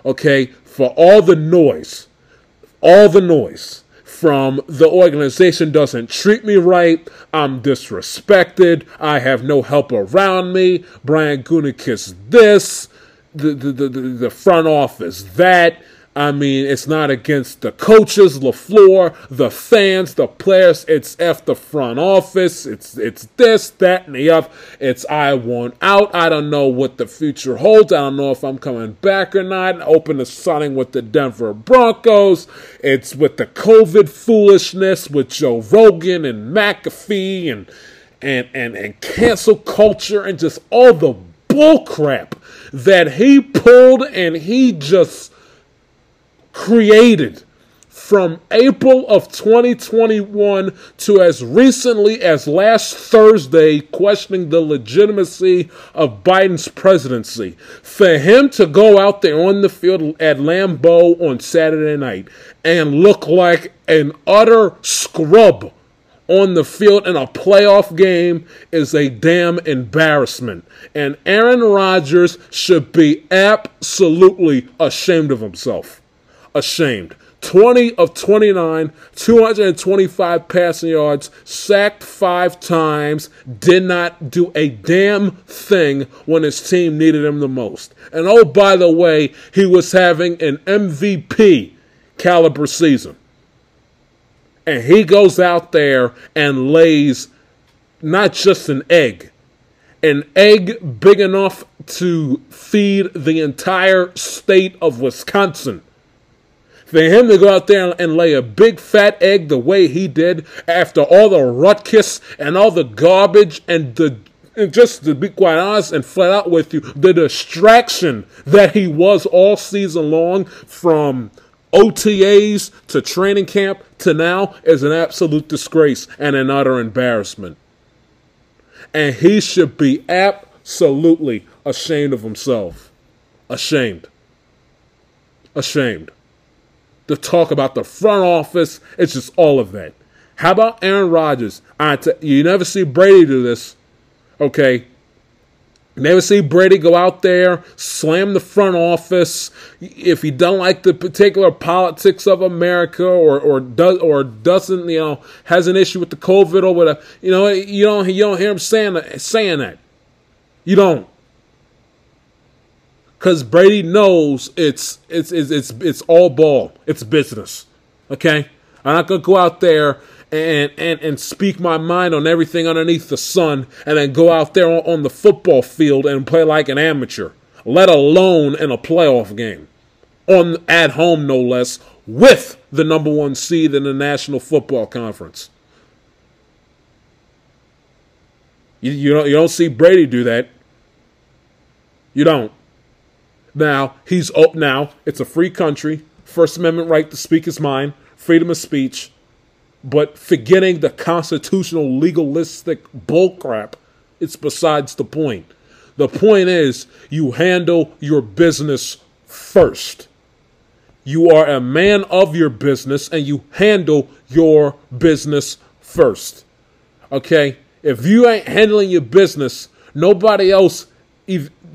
Okay, for all the noise, from the organization doesn't treat me right, I'm disrespected, I have no help around me, Brian Gutekunst this, the front office that. I mean, it's not against the coaches, LaFleur, the fans, the players. It's F the front office. It's this, that, and the other. It's I want out. I don't know what the future holds. I don't know if I'm coming back or not. Open to signing with the Denver Broncos. It's with the COVID foolishness with Joe Rogan and McAfee and cancel culture and just all the bullcrap that he pulled and he just created from April of 2021 to as recently as last Thursday, questioning the legitimacy of Biden's presidency. For him to go out there on the field at Lambeau on Saturday night and look like an utter scrub on the field in a playoff game is a damn embarrassment. And Aaron Rodgers should be absolutely ashamed of himself. Ashamed. 20 of 29, 225 passing yards, sacked 5 times, did not do a damn thing when his team needed him the most. And oh, by the way, he was having an MVP caliber season. And he goes out there and lays not just an egg big enough to feed the entire state of Wisconsin. For him to go out there and lay a big fat egg the way he did after all the ruckus and all the garbage and just to be quite honest and flat out with you, the distraction that he was all season long from OTAs to training camp to now is an absolute disgrace and an utter embarrassment. And he should be absolutely ashamed of himself. Ashamed. The talk about the front office, it's just all of that. How about Aaron Rodgers? You never see Brady do this, okay? Never see Brady go out there, slam the front office. If he don't like the particular politics of America or doesn't, you know, has an issue with the COVID or whatever, you know, you don't hear him saying that. You don't. Because Brady knows it's all ball. It's business. Okay? I'm not going to go out there and speak my mind on everything underneath the sun and then go out there on the football field and play like an amateur, let alone in a playoff game. At home, no less, with the number one seed in the National Football Conference. You don't see Brady do that. You don't. Now, it's a free country, First Amendment right to speak his mind, freedom of speech, but forgetting the constitutional legalistic bullcrap, it's besides the point. The point is, you handle your business first. You are a man of your business, and you handle your business first. Okay? If you ain't handling your business, nobody else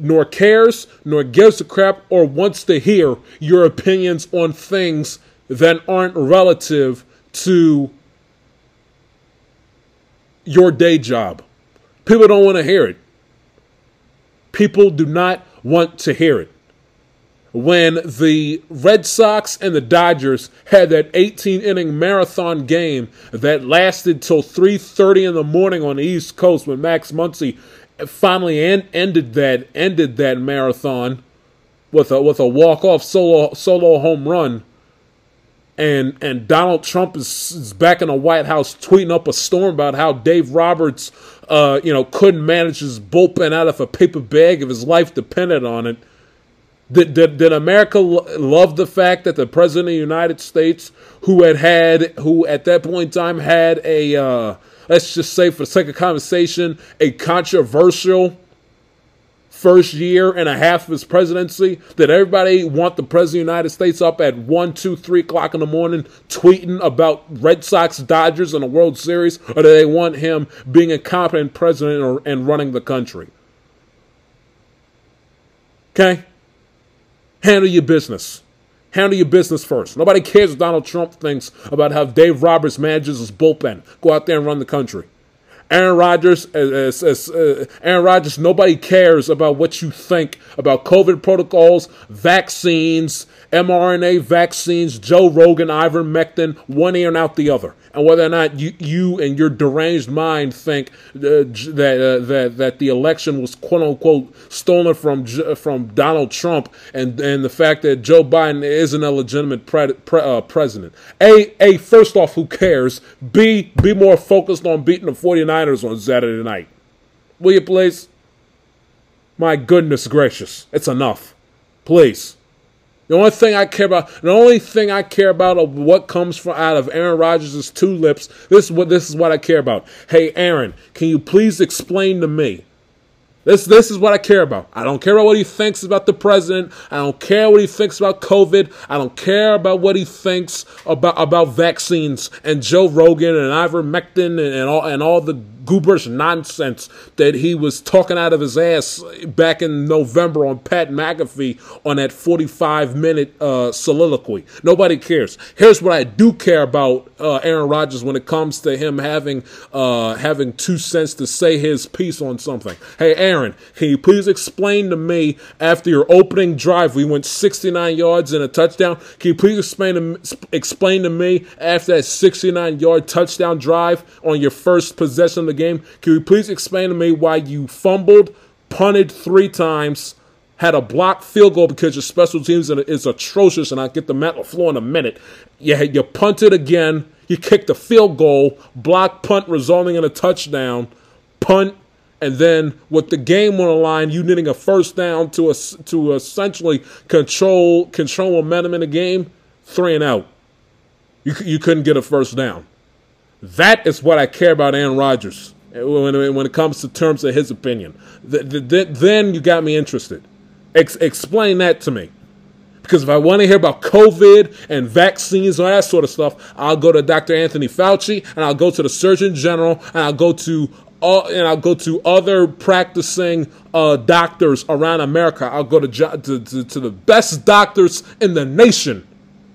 nor cares, nor gives a crap, or wants to hear your opinions on things that aren't relative to your day job. People don't want to hear it. People do not want to hear it. When the Red Sox and the Dodgers had that 18-inning marathon game that lasted till 3:30 in the morning on the East Coast when Max Muncy finally ended that marathon with a walk-off solo home run, and Donald Trump is back in the White House tweeting up a storm about how Dave Roberts couldn't manage his bullpen out of a paper bag if his life depended on it. Did America love the fact that the President of the United States, who at that point in time had a let's just say, for the sake of conversation, a controversial first year and a half of his presidency, that everybody want the President of the United States up at 1, 2, 3 o'clock in the morning tweeting about Red Sox, Dodgers, and the World Series, or do they want him being a competent president and running the country? Okay? Handle your business. Handle your business first. Nobody cares what Donald Trump thinks about how Dave Roberts manages his bullpen. Go out there and run the country. Aaron Rodgers, nobody cares about what you think about COVID protocols, vaccines, mRNA vaccines, Joe Rogan, ivermectin, one ear and out the other. And whether or not you and your deranged mind think that the election was quote unquote stolen from Donald Trump and the fact that Joe Biden isn't a legitimate president. A, first off, who cares? B, be more focused on beating the 49ers on Saturday night. Will you please? My goodness gracious. It's enough. Please. The only thing I care about of what comes from out of Aaron Rodgers' two lips. This is what I care about. Hey Aaron, can you please explain to me? This is what I care about. I don't care about what he thinks about the president. I don't care what he thinks about COVID. I don't care about what he thinks about vaccines and Joe Rogan and ivermectin and all the gooberish nonsense that he was talking out of his ass back in November on Pat McAfee on that 45-minute soliloquy. Nobody cares. Here's what I do care about Aaron Rodgers when it comes to him having 2 cents to say his piece on something. Hey, Aaron, can you please explain to me, after your opening drive, we went 69 yards and a touchdown. Can you please explain to me after that 69-yard touchdown drive on your first possession of the game, can you please explain to me why you fumbled, punted 3 times, had a blocked field goal because your special teams is atrocious, and I'll get to Matt LaFleur in a minute. You punted again, you kicked a field goal, blocked punt resulting in a touchdown, punt, and then with the game on the line, you needing a first down to essentially control momentum in the game, 3 and out. You couldn't get a first down. That is what I care about Aaron Rodgers when it comes to terms of his opinion. Then you got me interested. Explain that to me. Because if I want to hear about COVID and vaccines and all that sort of stuff, I'll go to Dr. Anthony Fauci, and I'll go to the Surgeon General, and I'll go to other practicing doctors around America. I'll go to the best doctors in the nation.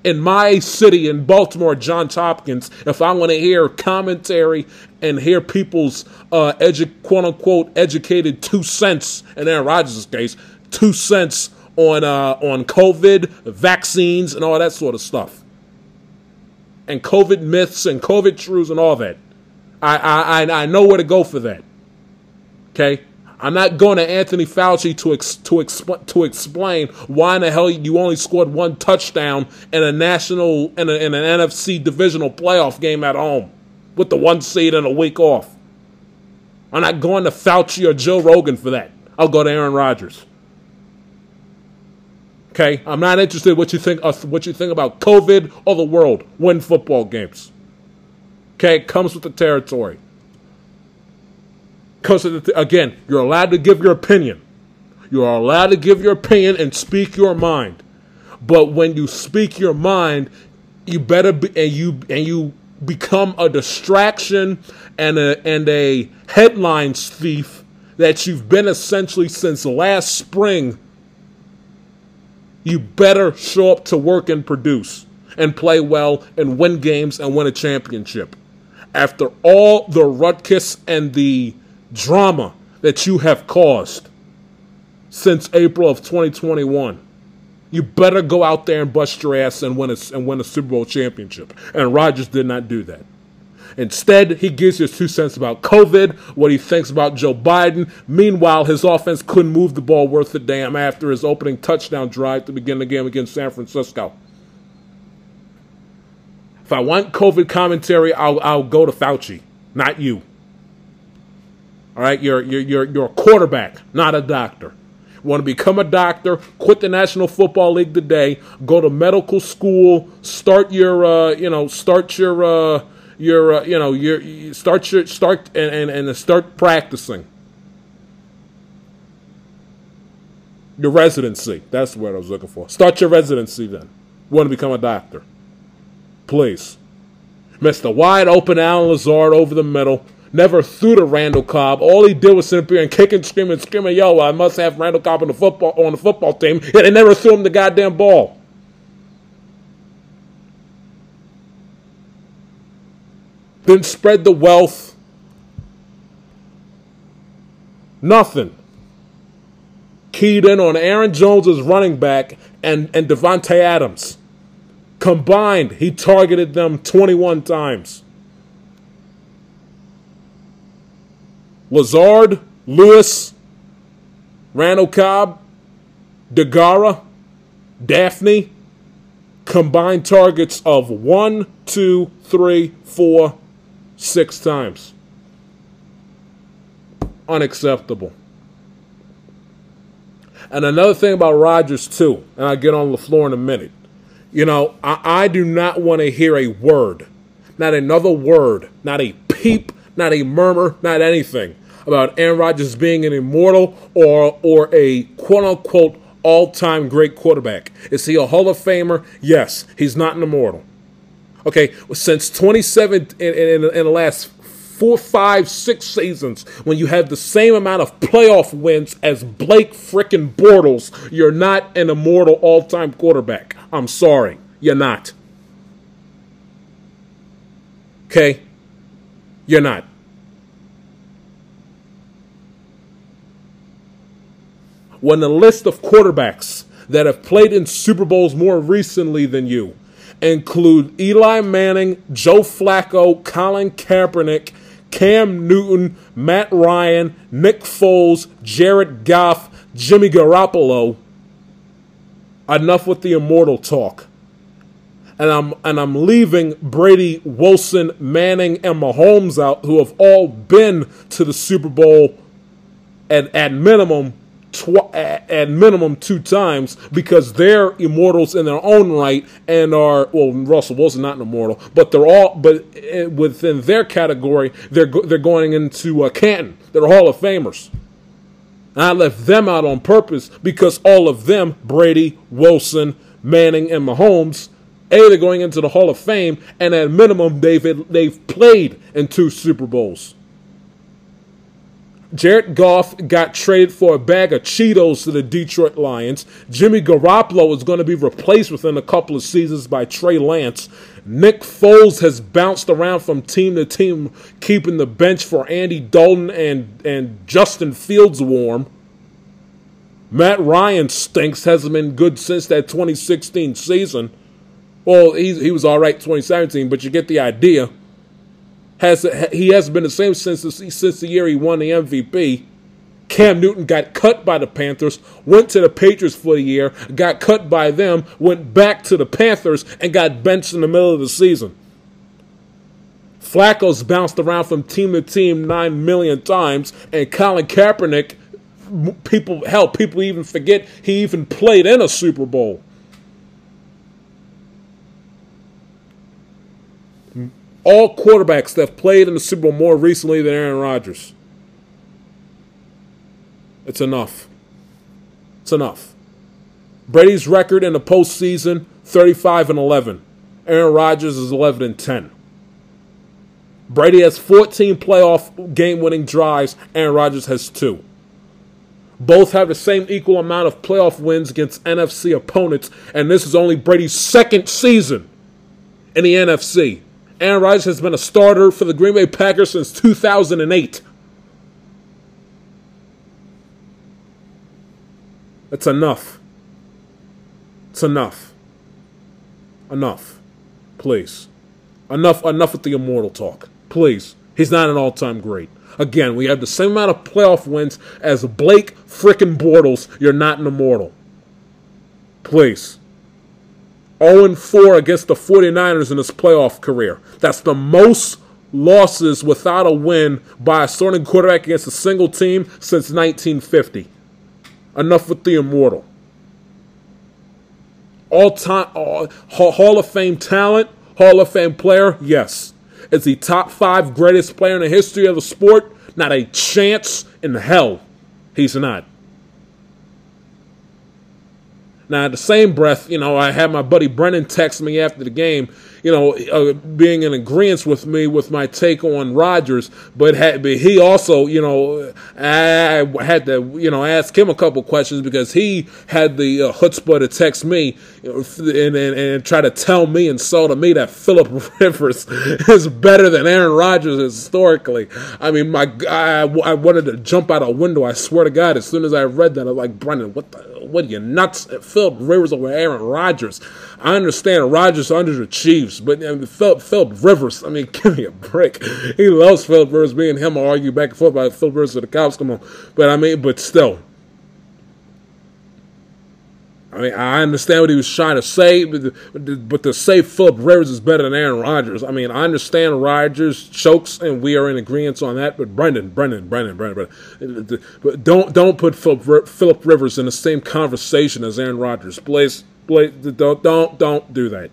In my city, in Baltimore, Johns Hopkins, if I want to hear commentary and hear people's quote-unquote educated 2 cents, in Aaron Rodgers' case, 2 cents on COVID, vaccines, and all that sort of stuff, and COVID myths and COVID truths and all that, I know where to go for that, okay? I'm not going to Anthony Fauci to explain why in the hell you only scored 1 touchdown in a national in an NFC divisional playoff game at home with the 1 seed and a week off. I'm not going to Fauci or Joe Rogan for that. I'll go to Aaron Rodgers. Okay, I'm not interested in what you think about COVID or the world. Win football games. Okay, it comes with the territory. Because, again, you're allowed to give your opinion. You are allowed to give your opinion and speak your mind. But when you speak your mind, you better be, and you become a distraction and a headlines thief that you've been essentially since last spring. You better show up to work and produce and play well and win games and win a championship. After all the ruckus and the drama that you have caused since April of 2021. You better go out there and bust your ass and win a Super Bowl championship. And Rodgers did not do that. Instead, he gives you 2 cents about COVID, what he thinks about Joe Biden. Meanwhile, his offense couldn't move the ball worth a damn after his opening touchdown drive to begin the game against San Francisco. If I want COVID commentary, I'll go to Fauci, not you. All right, you're a quarterback, not a doctor. You want to become a doctor? Quit the National Football League today. Go to medical school. Start practicing your residency. That's the word I was looking for. Start your residency then. You want to become a doctor? Please. Missed a wide open Alan Lazard over the middle. Never threw to Randall Cobb. All he did was sit up here and kick and screaming, yo, I must have Randall Cobb on the football team. And they never threw him the goddamn ball. Then spread the wealth. Nothing. Keyed in on Aaron Jones as running back and Devontae Adams. Combined, he targeted them 21 times. Lazard, Lewis, Randall Cobb, DeGara, Daphne, combined targets of 6 times. Unacceptable. And another thing about Rodgers, too, and I'll get on LaFleur in a minute. You know, I do not want to hear a word, not another word, not a peep, not a murmur, not anything about Aaron Rodgers being an immortal or a quote-unquote all-time great quarterback. Is he a Hall of Famer? Yes. He's not an immortal. Okay, since 27 in the last 4, 5, 6 seasons, when you have the same amount of playoff wins as Blake frickin' Bortles, you're not an immortal all-time quarterback. I'm sorry. You're not. Okay? You're not. When the list of quarterbacks that have played in Super Bowls more recently than you include Eli Manning, Joe Flacco, Colin Kaepernick, Cam Newton, Matt Ryan, Nick Foles, Jared Goff, Jimmy Garoppolo, enough with the immortal talk. And I'm leaving Brady, Wilson, Manning, and Mahomes out, who have all been to the Super Bowl at minimum 2 times, because they're immortals in their own right and are, well, Russell Wilson not an immortal, but they're all, but within their category, they're going into Canton. They're Hall of Famers. And I left them out on purpose because all of them, Brady, Wilson, Manning, and Mahomes, they're going into the Hall of Fame, and at minimum, they've played in 2 Super Bowls. Jared Goff got traded for a bag of Cheetos to the Detroit Lions. Jimmy Garoppolo is going to be replaced within a couple of seasons by Trey Lance. Nick Foles has bounced around from team to team, keeping the bench for Andy Dalton and Justin Fields warm. Matt Ryan stinks, hasn't been good since that 2016 season. Well, he was all right 2017, but you get the idea. He hasn't been the same since the year he won the MVP. Cam Newton got cut by the Panthers, went to the Patriots for the year, got cut by them, went back to the Panthers, and got benched in the middle of the season. Flacco's bounced around from team to team 9 million times, and Colin Kaepernick, people even forget he even played in a Super Bowl. All quarterbacks that have played in the Super Bowl more recently than Aaron Rodgers. It's enough. It's enough. Brady's record in the postseason, 35-11. Aaron Rodgers is 11-10. Brady has 14 playoff game-winning drives. Aaron Rodgers has 2. Both have the same equal amount of playoff wins against NFC opponents, and this is only Brady's 2nd season in the NFC. Aaron Rodgers has been a starter for the Green Bay Packers since 2008. It's enough. It's enough. Enough. Please. Enough with the immortal talk. Please. He's not an all-time great. Again, we have the same amount of playoff wins as Blake frickin' Bortles. You're not an immortal. Please. 0-4 against the 49ers in his playoff career. That's the most losses without a win by a starting quarterback against a single team since 1950. Enough with the immortal. All-time Hall of Fame talent, Hall of Fame player, yes. Is he top 5 greatest player in the history of the sport? Not a chance in hell. He's not. Now, in the same breath, you know, I had my buddy Brennan text me after the game, you know, being in agreement with me with my take on Rodgers, but he also, you know, I had to, you know, ask him a couple questions because he had the chutzpah to text me, and try to tell me and sell to me that Philip Rivers is better than Aaron Rodgers historically. I mean, I wanted to jump out a window. I swear to God, as soon as I read that, I'm like, Brendan, what are you nuts? Philip Rivers over Aaron Rodgers. I understand Rodgers underachieves, but I mean, Philip Rivers, I mean, give me a break. He loves Philip Rivers. Me and him will argue back and forth about Philip Rivers to the cops. Come on. But I mean, but still. I mean, I understand what he was trying to say, but to say Philip Rivers is better than Aaron Rodgers, I mean, I understand Rodgers chokes, and we are in agreement on that. But Brendan, but don't put Philip Rivers in the same conversation as Aaron Rodgers. Please, don't do that.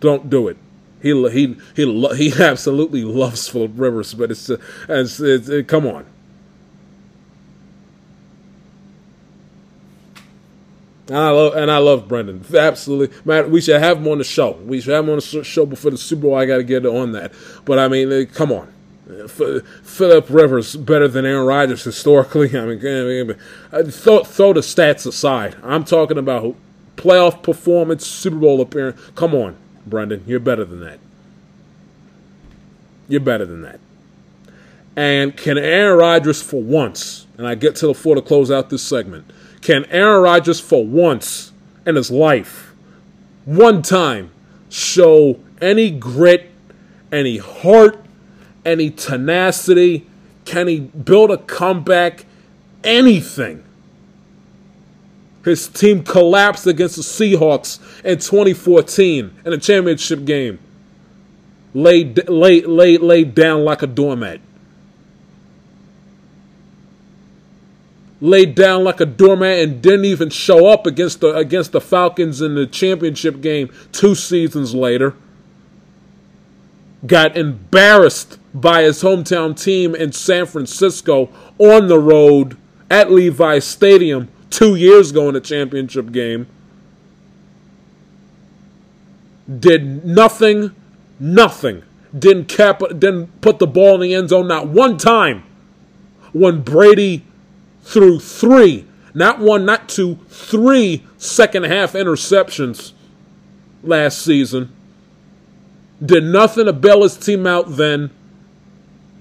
Don't do it. He absolutely loves Philip Rivers, but it's come on. And I love Brendan. Absolutely. Matt, we should have him on the show. We should have him on the show before the Super Bowl. I got to get on that. But, I mean, come on. Philip Rivers better than Aaron Rodgers historically. I mean, throw the stats aside. I'm talking about playoff performance, Super Bowl appearance. Come on, Brendan. You're better than that. You're better than that. And can Aaron Rodgers for once, and I get to the floor to close out this segment, can Aaron Rodgers for once in his life, one time, show any grit, any heart, any tenacity? Can he build a comeback? Anything? His team collapsed against the Seahawks in 2014 in a championship game. Laid down like a doormat. Laid down like a doormat and didn't even show up against the Falcons in the championship game 2 seasons later. Got embarrassed by his hometown team in San Francisco on the road at Levi's Stadium 2 years ago in the championship game. Did nothing. Didn't put the ball in the end zone not one time when Brady through 3 second-half interceptions last season. Did nothing to bail his team out then.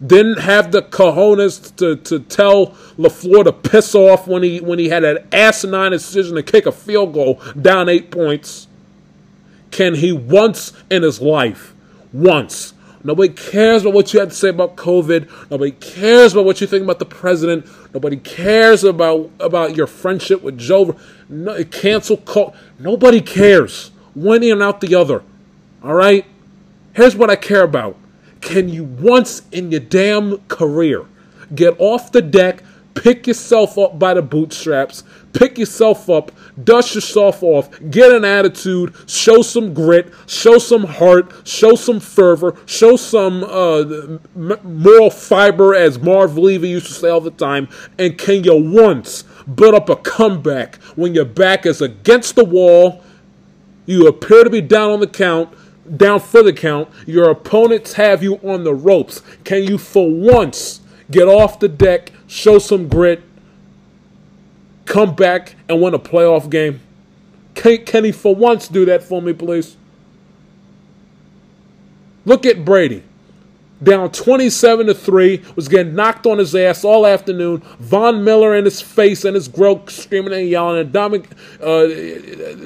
Didn't have the cojones to tell LaFleur to piss off when he had an asinine decision to kick a field goal down 8 points. Can he once in his life, once, nobody cares about what you had to say about COVID. Nobody cares about what you think about the president. Nobody cares about your friendship with Joe. No, cancel call. Nobody cares. One ear and out the other. All right? Here's what I care about. Can you once in your damn career get off the deck, pick yourself up by the bootstraps, pick yourself up, dust yourself off, get an attitude, show some grit, show some heart, show some fervor, show some moral fiber, as Marv Levy used to say all the time, and can you once build up a comeback when your back is against the wall, you appear to be down for the count, your opponents have you on the ropes? Can you for once get off the deck, show some grit, come back, and win a playoff game? Can he for once do that for me, please? Look at Brady. Down 27-3, was getting knocked on his ass all afternoon. Von Miller in his face and his grill screaming and yelling. And Dominic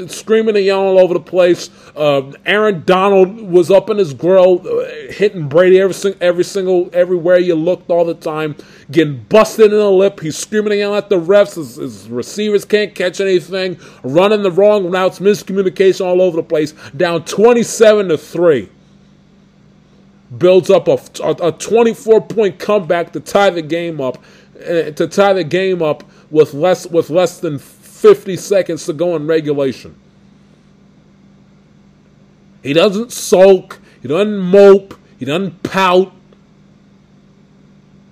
screaming and yelling all over the place. Aaron Donald was up in his grill, hitting Brady everywhere you looked all the time. Getting busted in the lip. He's screaming and yelling at the refs. His receivers can't catch anything. Running the wrong routes. Miscommunication all over the place. Down 27-3. Builds up a 24-point comeback to tie the game up with less than 50 seconds to go in regulation. He doesn't sulk. He doesn't mope. He doesn't pout.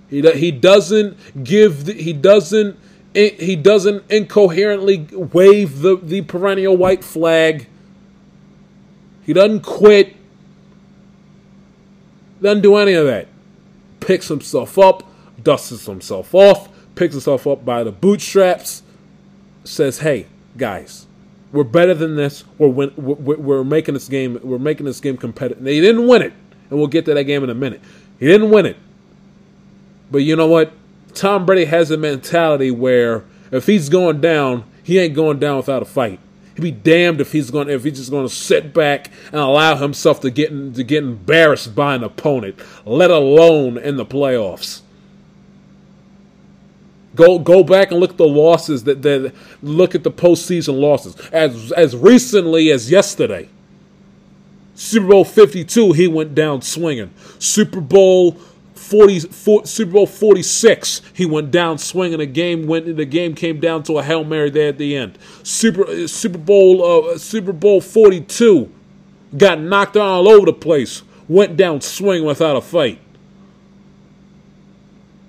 He doesn't incoherently wave the perennial white flag. He doesn't quit. Doesn't do any of that. Picks himself up, dusts himself off, picks himself up by the bootstraps, says, hey, guys, We're better than this. We're making this game competitive. They didn't win it, and we'll get to that game in a minute. He didn't win it, but you know what? Tom Brady has a mentality where if he's going down, he ain't going down without a fight. He'd be damned if he's just going to sit back and allow himself to get embarrassed by an opponent, let alone in the playoffs. Go back and look at the losses that look at the postseason losses as recently as yesterday. Super Bowl 52, he went down swinging. Super Bowl 46, he went down swinging. The game came down to a Hail Mary there at the end. Super Bowl 42, got knocked out all over the place. Went down swinging without a fight.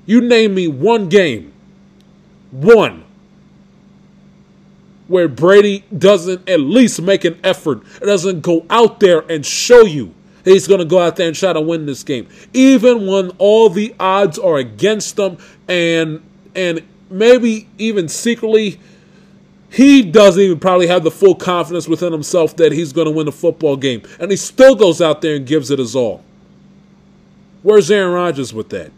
You name me one game. One where Brady doesn't at least make an effort, doesn't go out there and show you that he's going to go out there and try to win this game, even when all the odds are against them, and maybe even secretly he doesn't even probably have the full confidence within himself that he's going to win the football game, and he still goes out there and gives it his all. Where's Aaron Rodgers with that?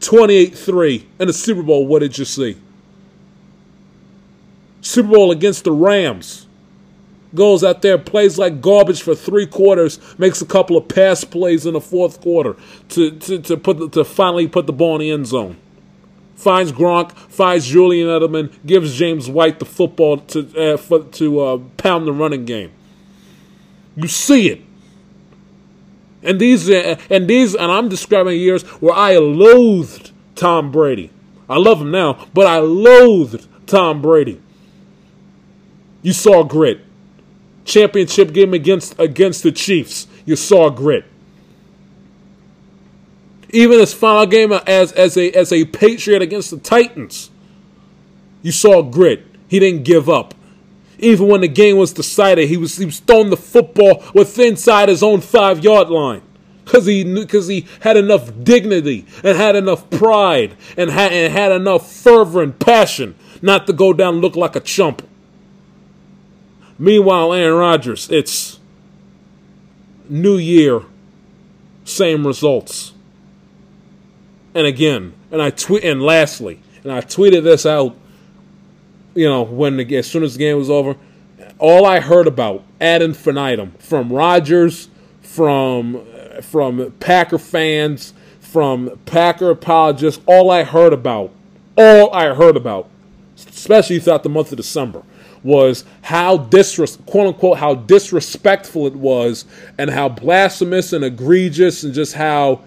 28-3 in the Super Bowl, what did you see? Super Bowl against the Rams. Goes out there, plays like garbage for three quarters, makes a couple of pass plays in the fourth quarter to finally put the ball in the end zone. Finds Gronk, finds Julian Edelman, gives James White the football to pound the running game. You see it. And I'm describing years where I loathed Tom Brady. I love him now, but I loathed Tom Brady. You saw grit. Championship game against the Chiefs. You saw grit. Even his final game as a Patriot against the Titans. You saw grit. He didn't give up. Even when the game was decided, he was throwing the football inside his own 5-yard line because he had enough dignity and had enough pride and had enough fervor and passion not to go down and look like a chump. Meanwhile, Aaron Rodgers, it's new year, same results. And again, and I tweeted this out. You know, as soon as the game was over, all I heard about ad infinitum from Rodgers, from Packer fans, from Packer apologists. All I heard about, especially throughout the month of December, was how quote unquote disrespectful it was, and how blasphemous and egregious, and just how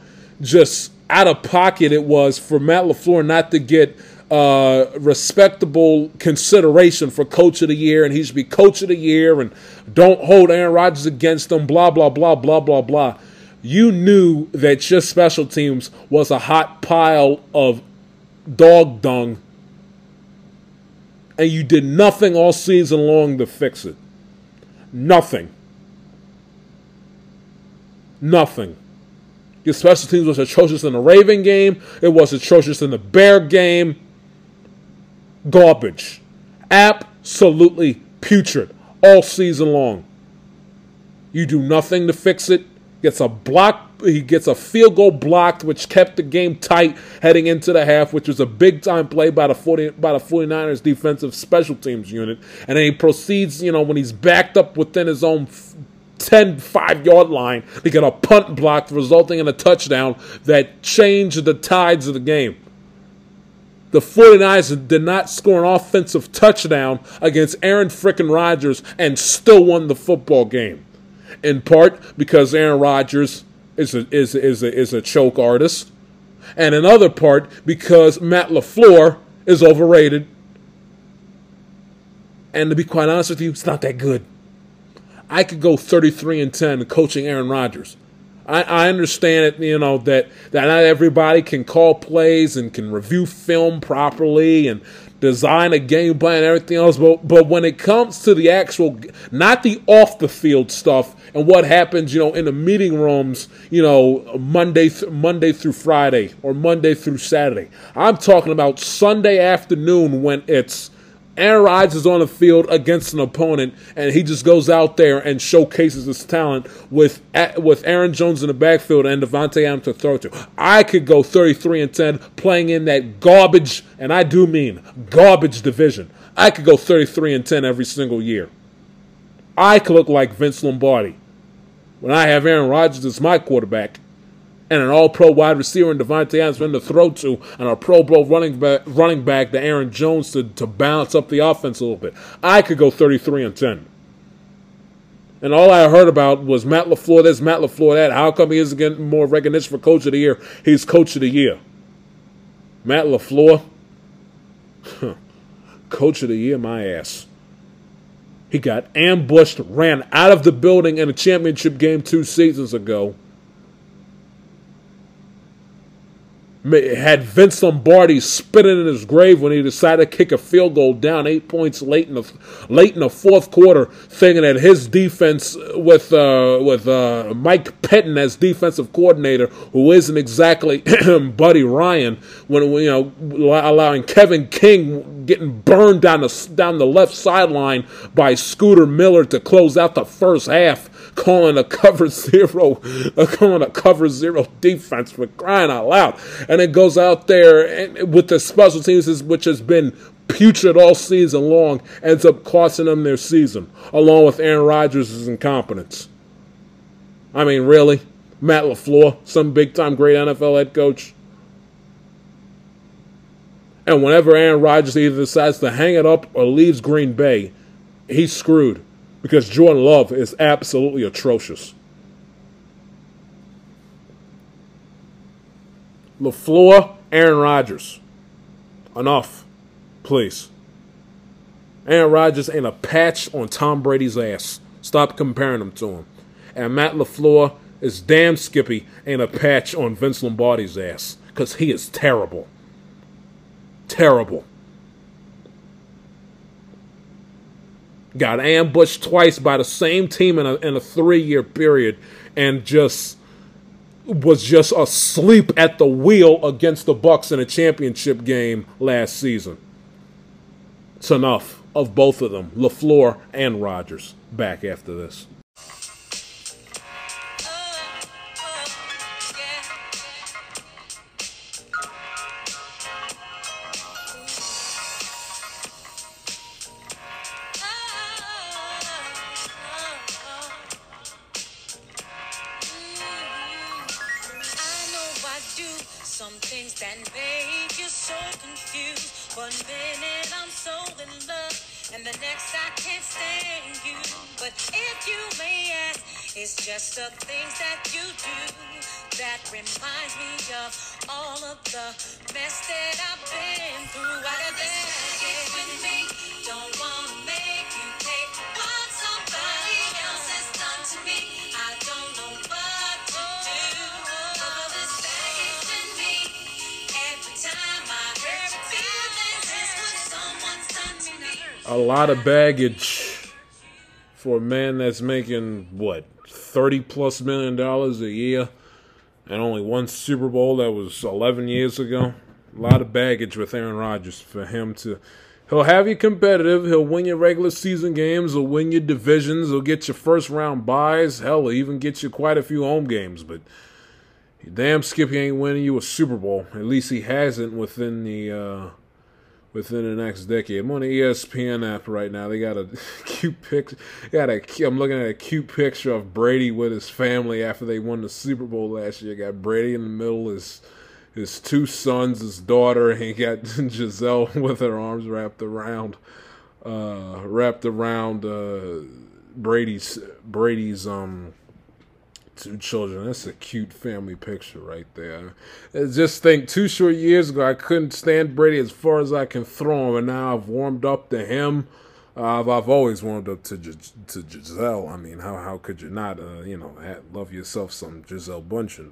out of pocket it was for Matt LaFleur not to get respectable consideration for coach of the year, and he should be coach of the year, and don't hold Aaron Rodgers against them, blah, blah, blah, blah, blah, blah. You knew that your special teams was a hot pile of dog dung, and you did nothing all season long to fix it. Nothing. Your special teams was atrocious in the Raven game. It was atrocious in the Bear game. Garbage. Absolutely putrid all season long. You do nothing to fix it. He gets a field goal blocked, which kept the game tight heading into the half, which was a big-time play by the 49ers defensive special teams unit. And then he proceeds, when he's backed up within his own 5-yard line, to get a punt blocked, resulting in a touchdown that changed the tides of the game. The 49ers did not score an offensive touchdown against Aaron frickin' Rodgers and still won the football game. In part because Aaron Rodgers is a choke artist, and in other part because Matt LaFleur is overrated. And to be quite honest with you, it's not that good. I could go 33-10 coaching Aaron Rodgers. I understand it, that not everybody can call plays and can review film properly and design a game plan and everything else, but when it comes to the actual, not the off-the-field stuff and what happens, in the meeting rooms, Monday through Friday or Monday through Saturday. I'm talking about Sunday afternoon when it's Aaron Rodgers is on the field against an opponent, and he just goes out there and showcases his talent with Aaron Jones in the backfield and Devontae Adams to throw to. I could go 33-10 playing in that garbage, and I do mean garbage division. I could go 33-10 every single year. I could look like Vince Lombardi when I have Aaron Rodgers as my quarterback and an all-pro wide receiver and Devontae Adams to throw to, and a Pro Bowl running back to Aaron Jones to balance up the offense a little bit. I could go 33-10. And all I heard about was Matt LaFleur this, Matt LaFleur that. How come he isn't getting more recognition for Coach of the Year? He's Coach of the Year. Matt LaFleur? Coach of the Year, my ass. He got ambushed, ran out of the building in a championship game 2 seasons ago. Had Vince Lombardi spitting in his grave when he decided to kick a field goal down 8 points late in the fourth quarter, thinking that his defense with Mike Pettin as defensive coordinator, who isn't exactly Buddy Ryan, when allowing Kevin King getting burned down the left sideline by Scooter Miller to close out the first half. Calling a cover zero defense, for crying out loud. And it goes out there and with the special teams, which has been putrid all season long, ends up costing them their season, along with Aaron Rodgers' incompetence. I mean, really? Matt LaFleur, some big-time great NFL head coach? And whenever Aaron Rodgers either decides to hang it up or leaves Green Bay, he's screwed. Because Jordan Love is absolutely atrocious. LaFleur, Aaron Rodgers. Enough. Please. Aaron Rodgers ain't a patch on Tom Brady's ass. Stop comparing him to him. And Matt LaFleur is damn Skippy ain't a patch on Vince Lombardi's ass. Because he is terrible. Terrible. Got ambushed twice by the same team in a 3-year period, and was just asleep at the wheel against the Bucs in a championship game last season. It's enough of both of them, LaFleur and Rodgers, back after this. A lot of baggage for a man that's making, what, $30+ million a year and only one Super Bowl. That was 11 years ago. A lot of baggage with Aaron Rodgers for him to... He'll have you competitive. He'll win your regular season games. He'll win your divisions. He'll get your first-round buys. Hell, he'll even get you quite a few home games. But damn Skippy ain't winning you a Super Bowl. At least he hasn't within the next decade. I'm on the ESPN app right now. They got a cute picture. I'm looking at a cute picture of Brady with his family after they won the Super Bowl last year. Got Brady in the middle, his 2 sons, his daughter, and he got Giselle with her arms wrapped around Brady's 2 children. That's a cute family picture right there. I just think 2 short years ago, I couldn't stand Brady as far as I can throw him, and now I've warmed up to him. I've always warmed up to Giselle. I mean, how could you not? Love yourself some Giselle Bundchen.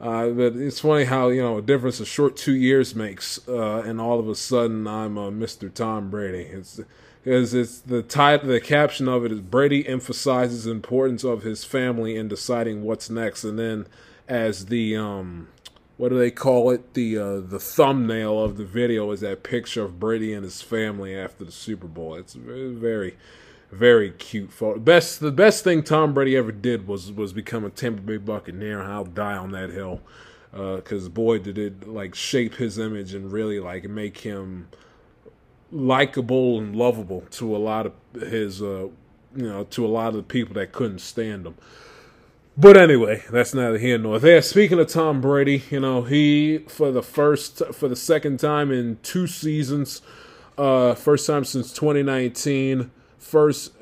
But it's funny how a difference a short 2 years makes, and all of a sudden I'm Mr. Tom Brady. It's the caption of it is Brady emphasizes the importance of his family in deciding what's next, and then as the what do they call it? The thumbnail of the video is that picture of Brady and his family after the Super Bowl. It's very, very cute photo. The best thing Tom Brady ever did was become a Tampa Bay Buccaneer. And I'll die on that hill, because boy, did it like shape his image and really like make him likable and lovable to a lot of his to a lot of the people that couldn't stand him. But anyway, that's neither here nor there. Speaking of Tom Brady, you know, he, for the second time in 2 seasons, first time since 2019, first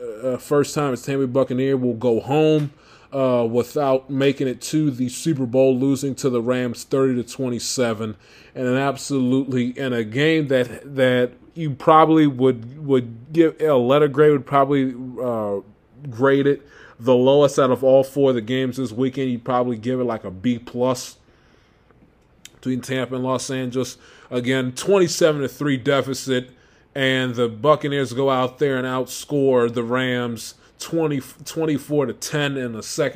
time as Tampa Bay Buccaneer, will go home without making it to the Super Bowl, losing to the Rams 30-27, in a game that you probably would give a letter grade, would probably grade it the lowest out of all 4 of the games this weekend. You'd probably give it like a B+ between Tampa and Los Angeles. Again, 27-3 deficit, and the Buccaneers go out there and outscore the Rams 24-10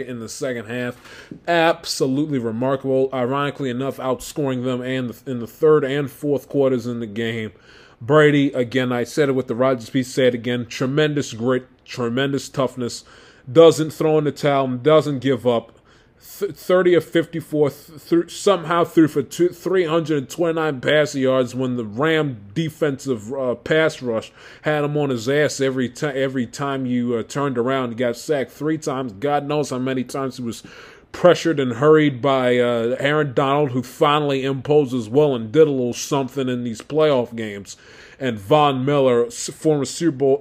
in the second half. Absolutely remarkable. Ironically enough, outscoring them in the third and fourth quarters in the game. Brady, again, I said it with the Rodgers piece, said again, tremendous grit, tremendous toughness. Doesn't throw in the towel, doesn't give up. 30 of 54, somehow threw for 329 passing yards when the Ram defensive pass rush had him on his ass every time you turned around. He got sacked 3 times. God knows how many times he was pressured and hurried by Aaron Donald, who finally imposed his will and did a little something in these playoff games. And Von Miller, former Super Bowl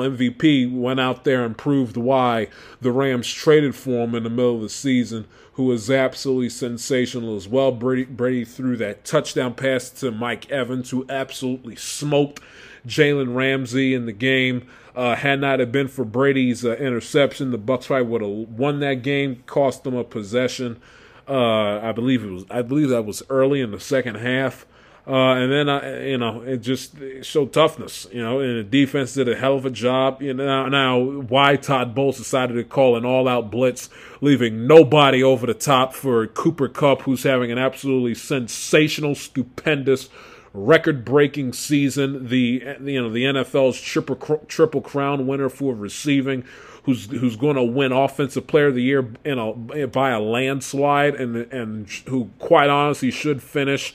MVP, went out there and proved why the Rams traded for him in the middle of the season, who was absolutely sensational as well. Brady threw that touchdown pass to Mike Evans, who absolutely smoked Jalen Ramsey in the game. Had not have been for Brady's interception, the Bucs probably would have won that game. Cost them a possession. I believe that was early in the second half. And then it just showed toughness, and the defense did a hell of a job. Now why Todd Bowles decided to call an all-out blitz, leaving nobody over the top for Cooper Kupp, who's having an absolutely sensational, stupendous, record-breaking season. The NFL's triple crown winner for receiving, who's going to win Offensive Player of the Year by a landslide, and who quite honestly should finish,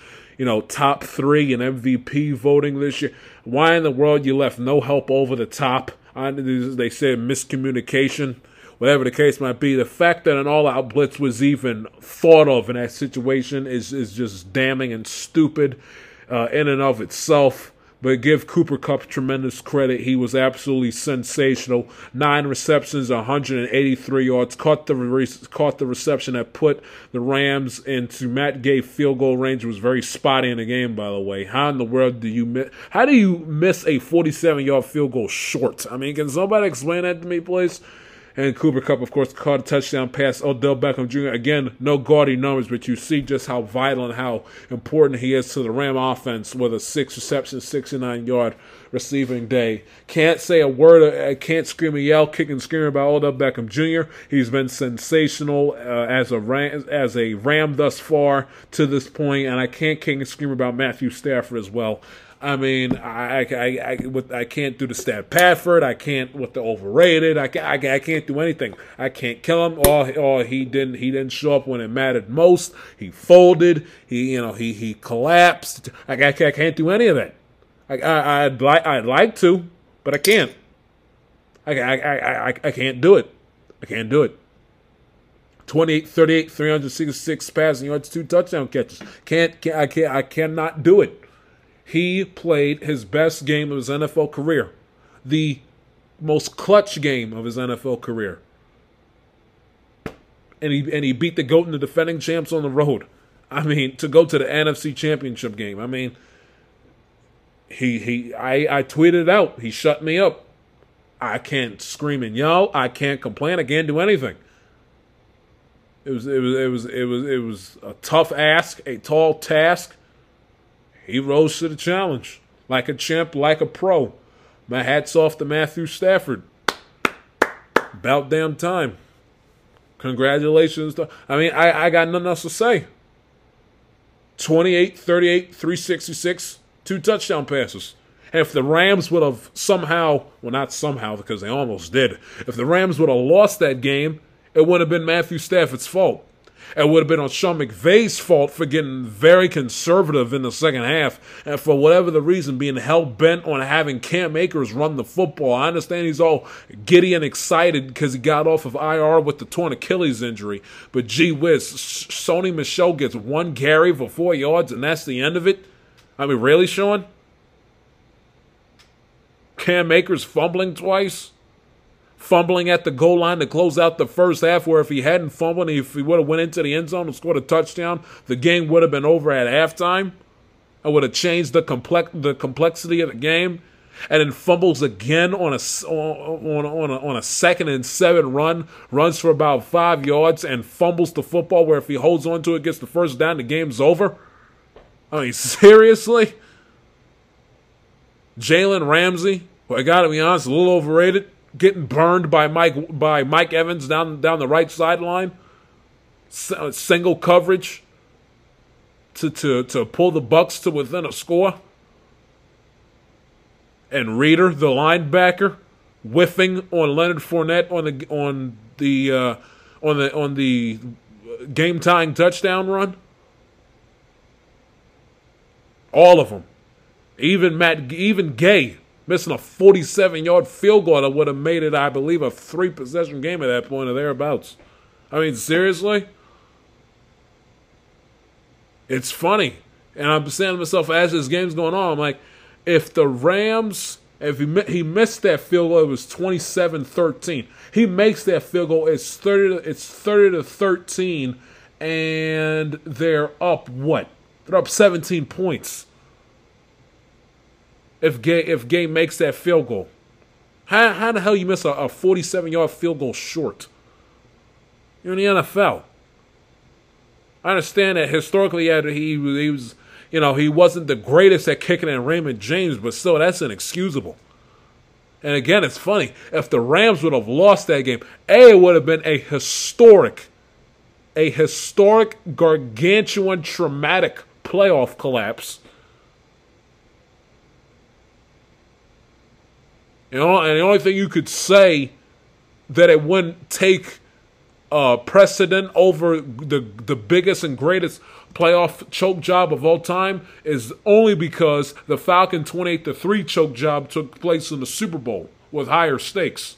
top 3 in MVP voting this year. Why in the world you left no help over the top? They said miscommunication. Whatever the case might be, the fact that an all-out blitz was even thought of in that situation is just damning and stupid in and of itself. But give Cooper Kupp tremendous credit. He was absolutely sensational. 9 receptions, 183 yards. Caught the reception that put the Rams into Matt Gay field goal range. It was very spotty in the game, by the way. How in the world do you miss? How do you miss a 47-yard field goal short? I mean, can somebody explain that to me, please? And Cooper Kupp, of course, caught a touchdown pass. Odell Beckham Jr., again, no gaudy numbers, but you see just how vital and how important he is to the Ram offense with a 6-reception, 69-yard receiving day. Can't say a word, can't scream a yell, kick and scream about Odell Beckham Jr. He's been sensational as a Ram thus far to this point, and I can't kick and scream about Matthew Stafford as well. I mean, I can't do the stat Padford. I can't with the overrated. I can't do anything. I can't kill him. Or he didn't show up when it mattered most. He folded. He collapsed. I can't do any of that. I'd like to, but I can't. I can't do it. I can't do it. 28, 38, 366 passing yards, 2 touchdown catches. I cannot do it. He played his best game of his NFL career, the most clutch game of his NFL career, and he beat the GOAT and the defending champs on the road. I mean, to go to the NFC Championship game. I mean, I tweeted it out. He shut me up. I can't scream and yell. I can't complain. I can't do anything. It was a tough ask, a tall task. He rose to the challenge like a champ, like a pro. My hat's off to Matthew Stafford. About damn time. Congratulations. I mean, I got nothing else to say. 28, 38, 366, 2 touchdown passes. And if the Rams would have somehow, well, not somehow because they almost did, if the Rams would have lost that game, it would have been Matthew Stafford's fault. It would have been on Sean McVay's fault for getting very conservative in the second half and for whatever the reason being hell-bent on having Cam Akers run the football. I understand he's all giddy and excited because he got off of IR with the torn Achilles injury. But gee whiz, Sony Michel gets one carry for 4 yards and that's the end of it? I mean, really, Sean? Cam Akers fumbling twice? Fumbling at the goal line to close out the first half where if he hadn't fumbled, if he would have went into the end zone and scored a touchdown, the game would have been over at halftime. It would have changed the complexity of the game. And then fumbles again on a 2nd and 7 run, runs for about 5 yards and fumbles the football where if he holds on to it, gets the first down, the game's over. I mean, seriously? Jalen Ramsey, well, I got to be honest, a little overrated. Getting burned by Mike Evans down the right sideline, single coverage to pull the Bucs to within a score. And Reeder, the linebacker, whiffing on Leonard Fournette on the game tying touchdown run. All of them, even Gay. Missing a 47-yard field goal that would have made it, I believe, a 3-possession game at that point or thereabouts. I mean, seriously? It's funny. And I'm saying to myself, as this game's going on, I'm like, if the Rams, if he missed that field goal, it was 27-13. He makes that field goal, it's 30-13, and they're up what? They're up 17 points. If Gay makes that field goal. How the hell you miss a 47-yard field goal short? You're in the NFL. I understand that historically he wasn't the greatest at kicking at Raymond James, but still that's inexcusable. And again, it's funny. If the Rams would have lost that game, it would have been a historic, gargantuan, traumatic playoff collapse. You know, and the only thing you could say that it wouldn't take precedent over the biggest and greatest playoff choke job of all time is only because the Falcon 28-3 choke job took place in the Super Bowl with higher stakes.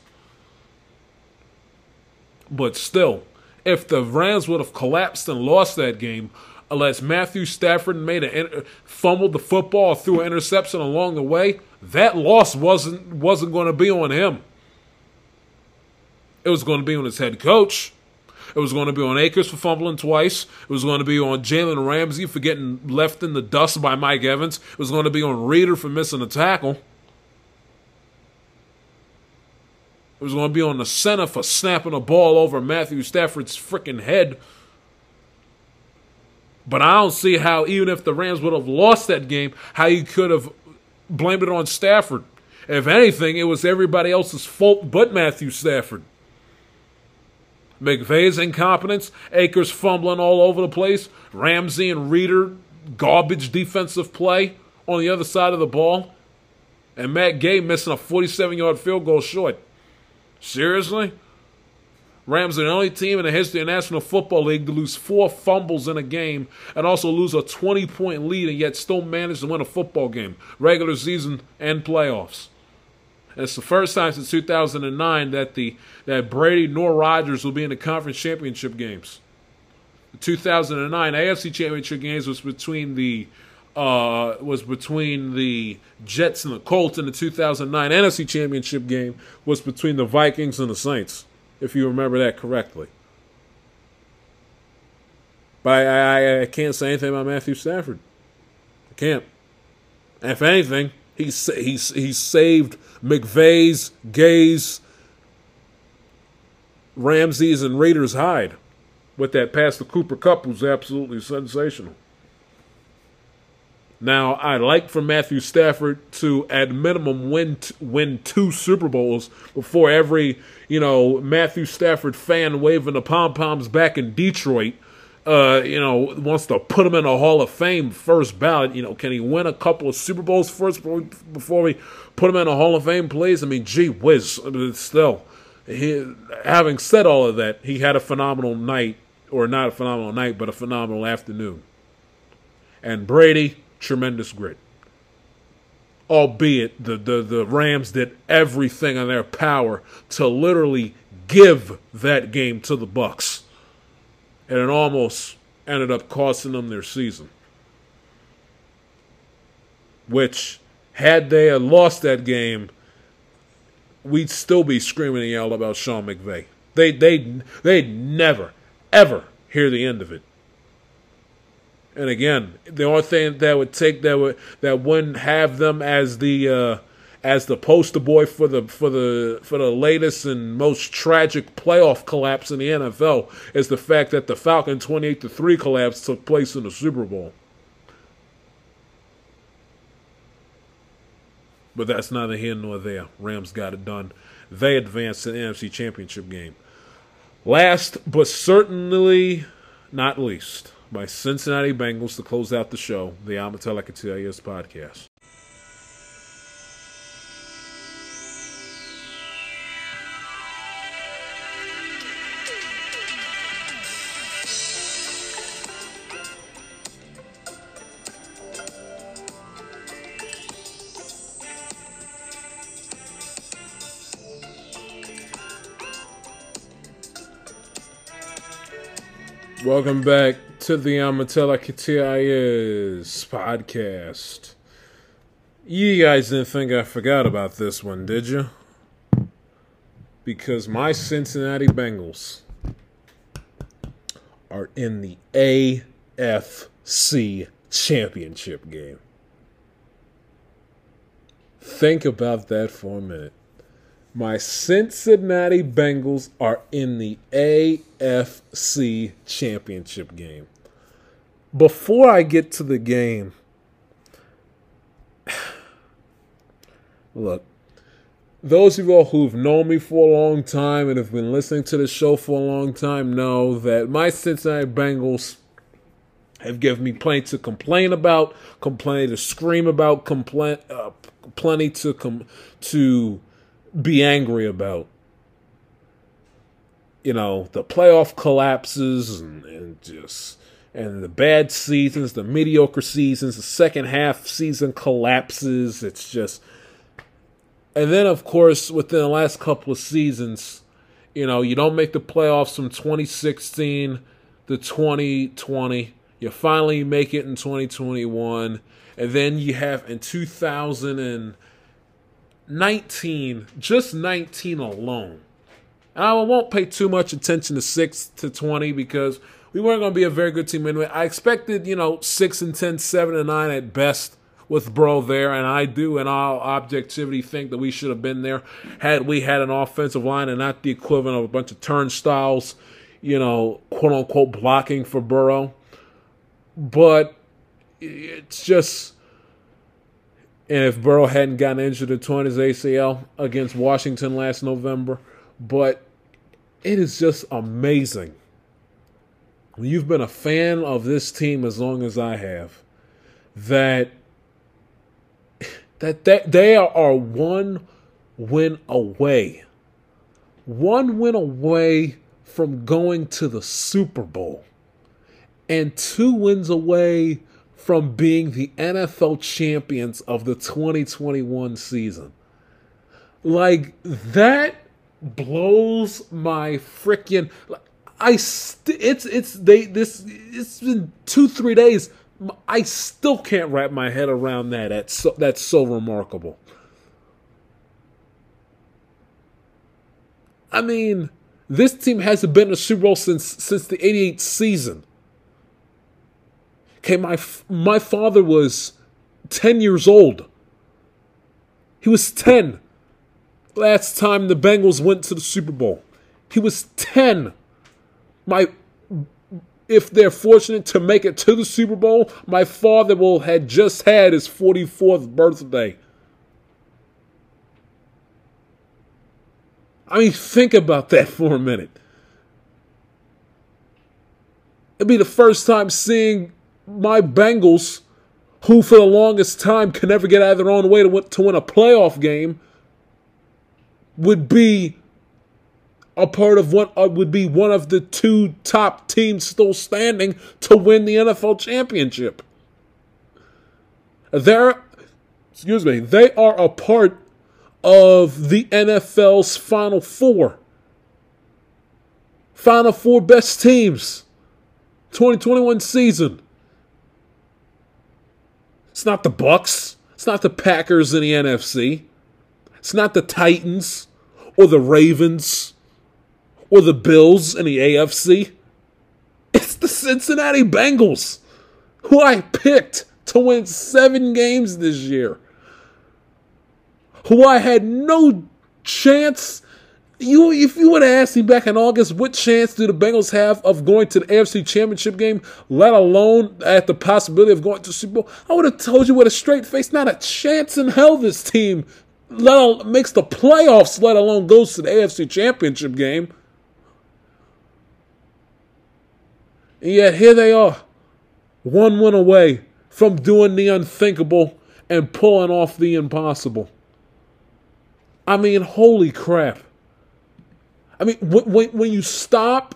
But still, if the Rams would have collapsed and lost that game, unless Matthew Stafford fumbled the football or threw an interception along the way, that loss wasn't going to be on him. It was going to be on his head coach. It was going to be on Akers for fumbling twice. It was going to be on Jalen Ramsey for getting left in the dust by Mike Evans. It was going to be on Reeder for missing a tackle. It was going to be on the center for snapping a ball over Matthew Stafford's freaking head. But I don't see how, even if the Rams would have lost that game, how you could have blamed it on Stafford. If anything, it was everybody else's fault but Matthew Stafford. McVay's incompetence, Akers fumbling all over the place, Ramsey and Reeder, garbage defensive play on the other side of the ball, and Matt Gay missing a 47-yard field goal short. Seriously? Rams are the only team in the history of the National Football League to lose 4 fumbles in a game and also lose a 20-point lead and yet still manage to win a football game, regular season and playoffs. And it's the first time since 2009 that Brady nor Rodgers will be in the conference championship games. The 2009 AFC championship games was between the Jets and the Colts, and the 2009 NFC championship game was between the Vikings and the Saints, if you remember that correctly. But I can't say anything about Matthew Stafford. I can't. And if anything, he saved McVay's, Gay's, Ramsey's, and Reeder's hide with that pass to Cooper Kupp, who's absolutely sensational. Now, I'd like for Matthew Stafford to, at minimum, win 2 Super Bowls before every, Matthew Stafford fan waving the pom-poms back in Detroit wants to put him in the Hall of Fame first ballot. You know, can he win a couple of Super Bowls first before we put him in the Hall of Fame, please? I mean, gee whiz. I mean, still, having said all of that, he had a phenomenal night, or not a phenomenal night, but a phenomenal afternoon. And Brady, tremendous grit. Albeit the Rams did everything in their power to literally give that game to the Bucs. And it almost ended up costing them their season. Which, had they had lost that game, we'd still be screaming and yelling about Sean McVay. They'd never, ever hear the end of it. And again, the only thing that would take that wouldn't have them as the poster boy for the latest and most tragic playoff collapse in the NFL is the fact that the Falcon 28-3 collapse took place in the Super Bowl. But that's neither here nor there. Rams got it done. They advanced to the NFC Championship game. Last but certainly not least, by Cincinnati Bengals to close out the show, the Amatel Akatelius podcast. Welcome back to the Amatel Akatelius podcast. You guys didn't think I forgot about this one, did you? Because my Cincinnati Bengals are in the AFC Championship game. Think about that for a minute. My Cincinnati Bengals are in the AFC Championship game. Before I get to the game, look, those of you all who've known me for a long time and have been listening to the show for a long time know that my Cincinnati Bengals have given me plenty to complain about, plenty to scream about, plenty to be angry about. You know, the playoff collapses and the bad seasons, the mediocre seasons, the second half season collapses. It's just, and then of course within the last couple of seasons, you know, you don't make the playoffs from 2016 to 2020. You finally make it in 2021, and then you have in 2019, just 19 alone. And I won't pay too much attention to 6 to 20 because we weren't going to be a very good team anyway. I expected, 6 and 10, 7 and 9 at best with Bro there, and I do, in all objectivity, think that we should have been there had we had an offensive line and not the equivalent of a bunch of turnstiles, quote unquote blocking for Burrow. But it's just. And if Burrow hadn't gotten injured and torn his ACL against Washington last November. But it is just amazing. You've been a fan of this team as long as I have. That they are one win away. One win away from going to the Super Bowl. And 2 wins away from being the NFL champions of the 2021 season. Like, that blows my freaking. It's been 2-3 days. I still can't wrap my head around that. That's so remarkable. I mean, this team hasn't been in a Super Bowl since the '88 season. Okay, my father was 10 years old. He was 10 last time the Bengals went to the Super Bowl. He was 10. If they're fortunate to make it to the Super Bowl, my father had just had his 44th birthday. I mean, think about that for a minute. it'd be the first time seeing my Bengals, who for the longest time could never get out of their own way to win a playoff game, would be a part of what would be one of the two top teams still standing to win the NFL championship. They are a part of the NFL's Final Four best teams, 2021 season. It's not the Bucs. It's not the Packers in the NFC. It's not the Titans or the Ravens or the Bills in the AFC. It's the Cincinnati Bengals, who I picked to win 7 games this year, who I had no chance. If you would have asked me back in August, what chance do the Bengals have of going to the AFC Championship game, let alone at the possibility of going to the Super Bowl, I would have told you with a straight face, not a chance in hell this team makes the playoffs, let alone goes to the AFC Championship game. And yet here they are, one win away from doing the unthinkable and pulling off the impossible. I mean, holy crap. I mean, when you stop,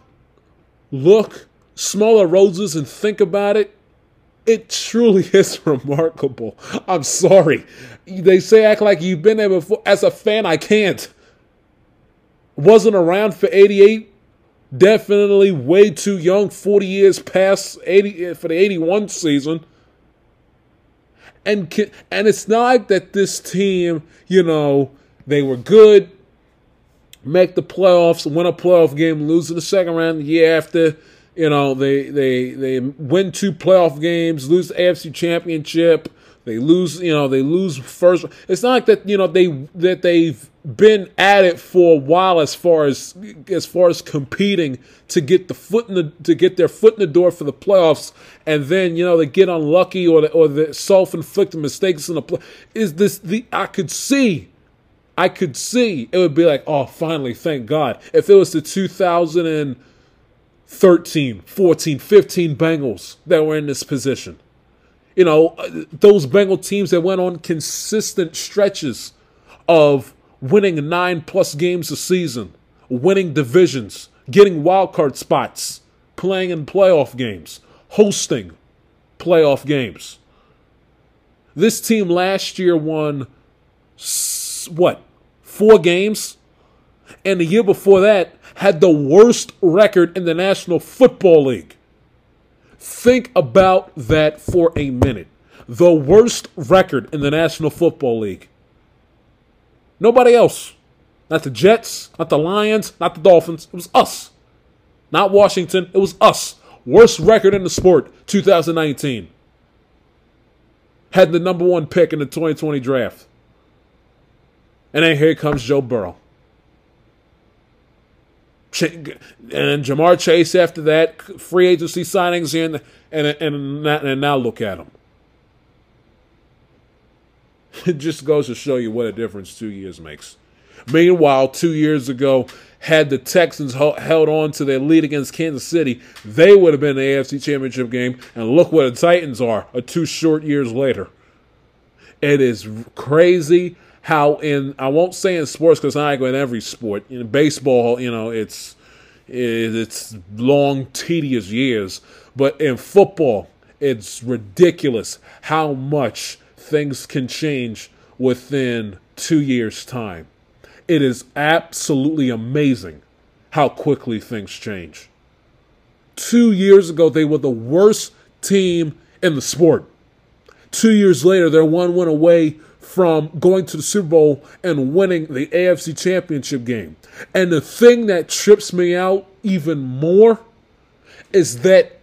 look, smell the roses, and think about it, it truly is remarkable. I'm sorry. They say act like you've been there before. As a fan, I can't. Wasn't around for 88. Definitely way too young, 40 years past 80 for the 81 season. And it's not that this team, they were good. Make the playoffs, win a playoff game, lose in the second round the year after. They win 2 playoff games, lose the AFC Championship. They lose first. It's not like that. They've been at it for a while as far as competing to get their foot in the door for the playoffs, and then they get unlucky or the self-inflicted mistakes in the play. I could see it would be like, oh, finally, thank God. If it was the 2013, 14, 15 Bengals that were in this position. Those Bengal teams that went on consistent stretches of winning 9+ games a season, winning divisions, getting wild card spots, playing in playoff games, hosting playoff games. This team last year won 4 games? And the year before that had the worst record in the National Football League. Think about that for a minute. The worst record in the National Football League. Nobody else. Not the Jets, not the Lions, not the Dolphins. It was us. Not Washington. It was us. Worst record in the sport, 2019. Had the #1 pick in the 2020 draft. And then here comes Joe Burrow. And Ja'Marr Chase after that, free agency signings in, and now look at him. It just goes to show you what a difference 2 years makes. Meanwhile, 2 years ago, had the Texans held on to their lead against Kansas City, they would have been in the AFC Championship game, and look what the Titans are 2 short years later. It is crazy how I won't say in sports because I ain't going in every sport. In baseball, it's long, tedious years. But in football, it's ridiculous how much things can change within 2 years' time. It is absolutely amazing how quickly things change. 2 years ago, they were the worst team in the sport. 2 years later, they're one win away from going to the Super Bowl and winning the AFC Championship game. And the thing that trips me out even more is that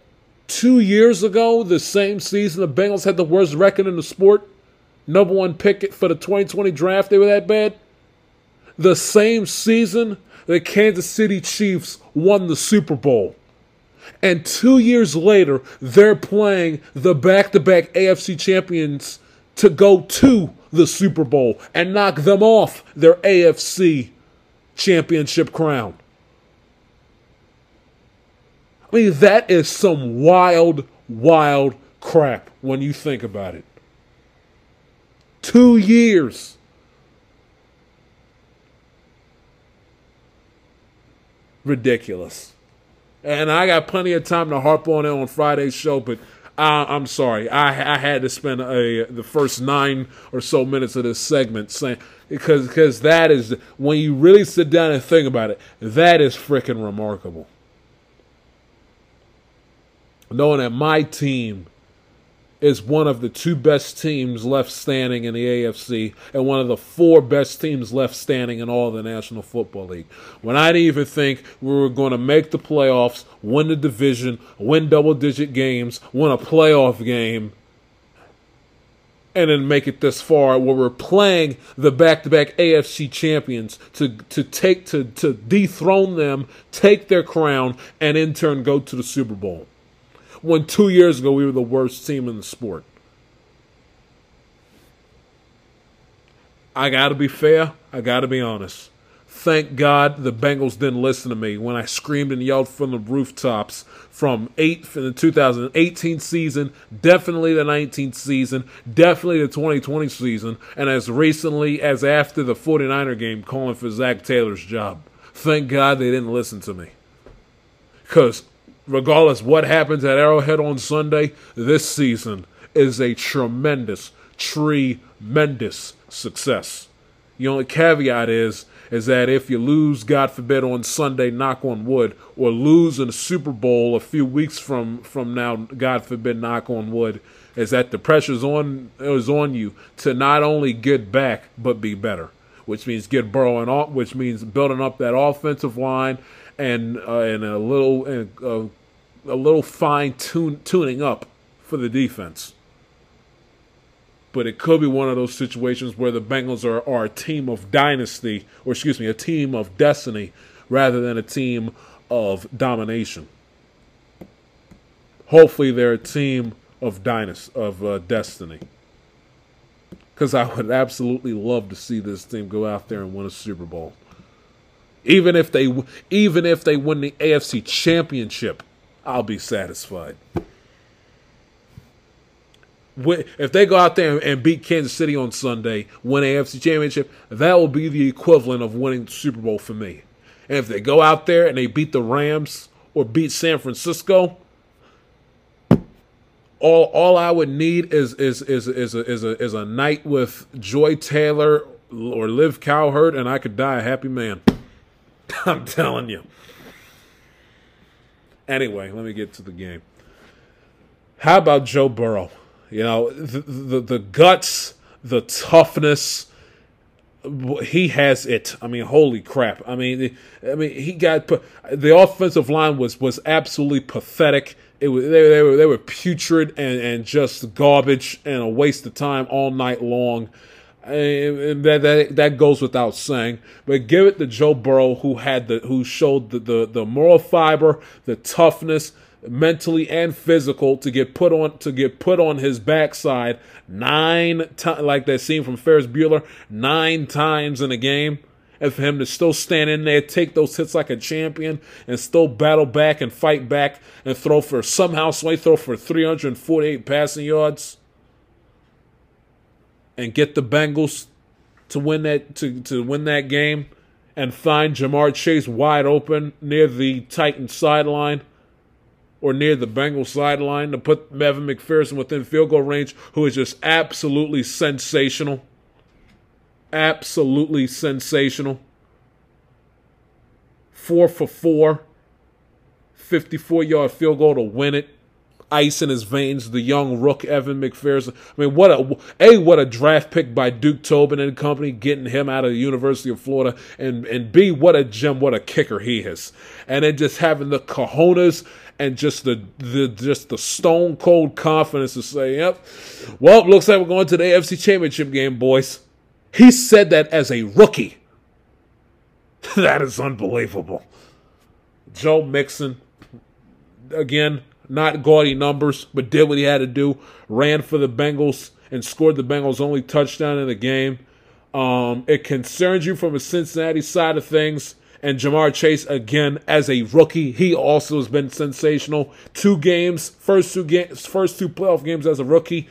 2 years ago, the same season, the Bengals had the worst record in the sport. #1 pick for the 2020 draft, they were that bad. The same season, the Kansas City Chiefs won the Super Bowl. And 2 years later, they're playing the back-to-back AFC champions to go to the Super Bowl and knock them off their AFC championship crown. I mean, that is some wild, wild crap when you think about it. 2 years. Ridiculous. And I got plenty of time to harp on it on Friday's show, but I'm sorry. I had to spend the first 9 or so minutes of this segment saying, because that is, when you really sit down and think about it, that is freaking remarkable. Knowing that my team is one of the 2 best teams left standing in the AFC and one of the 4 best teams left standing in all of the National Football League. When I didn't even think we were going to make the playoffs, win the division, win double-digit games, win a playoff game, and then make it this far where we're playing the back-to-back AFC champions to dethrone them, take their crown, and in turn go to the Super Bowl. When 2 years ago, we were the worst team in the sport. I got to be fair. I got to be honest. Thank God the Bengals didn't listen to me when I screamed and yelled from the rooftops from the 2018 season, definitely the 19 season, definitely the 2020 season, and as recently as after the 49er game calling for Zach Taylor's job. Thank God they didn't listen to me. Because regardless what happens at Arrowhead on Sunday, this season is a tremendous, tremendous success. The only caveat is that if you lose, God forbid, on Sunday, knock on wood, or lose in the Super Bowl a few weeks from now, God forbid, knock on wood, is that the pressure is on you to not only get back, but be better, which means get Burrow off, which means building up that offensive line, and a little fine tuning up for the defense. But it could be one of those situations where the Bengals are a team of dynasty, or excuse me, a team of destiny rather than a team of domination. Hopefully they're a team of destiny. Because I would absolutely love to see this team go out there and win a Super Bowl. Even if they win the AFC Championship, I'll be satisfied. If they go out there and beat Kansas City on Sunday, win AFC Championship, that will be the equivalent of winning the Super Bowl for me. And if they go out there and they beat the Rams or beat San Francisco, all I would need is a night with Joy Taylor or Liv Cowherd, and I could die a happy man. I'm telling you. Anyway, let me get to the game. How about Joe Burrow? You know, the guts, the toughness. He has it. I mean, holy crap. I mean, he got the offensive line was absolutely pathetic. They were putrid and just garbage and a waste of time all night long. And that goes without saying. But give it to Joe Burrow, who showed the moral fiber, the toughness, mentally and physical, to get put on his backside 9 times, like that scene from Ferris Bueller, 9 times in a game, and for him to still stand in there, take those hits like a champion, and still battle back and fight back and throw for 348 passing yards. And get the Bengals to win that to win that game, and find Ja'Marr Chase wide open near the Titans sideline, or near the Bengals sideline, to put Evan McPherson within field goal range, who is just absolutely sensational. Absolutely sensational. 4 for 4, 54-yard field goal to win it. Ice in his veins, the young rook Evan McPherson. I mean, what a draft pick by Duke Tobin and company, getting him out of the University of Florida, and B, what a gem, what a kicker he is. And then just having the cojones and just the stone cold confidence to say, yep, well, looks like we're going to the AFC Championship game, boys. He said that as a rookie. That is unbelievable. Joe Mixon, again. Not gaudy numbers, but did what he had to do. Ran for the Bengals and scored the Bengals' only touchdown in the game. It concerns you from a Cincinnati side of things. And Ja'Marr Chase, again, as a rookie, he also has been sensational. First two playoff games as a rookie,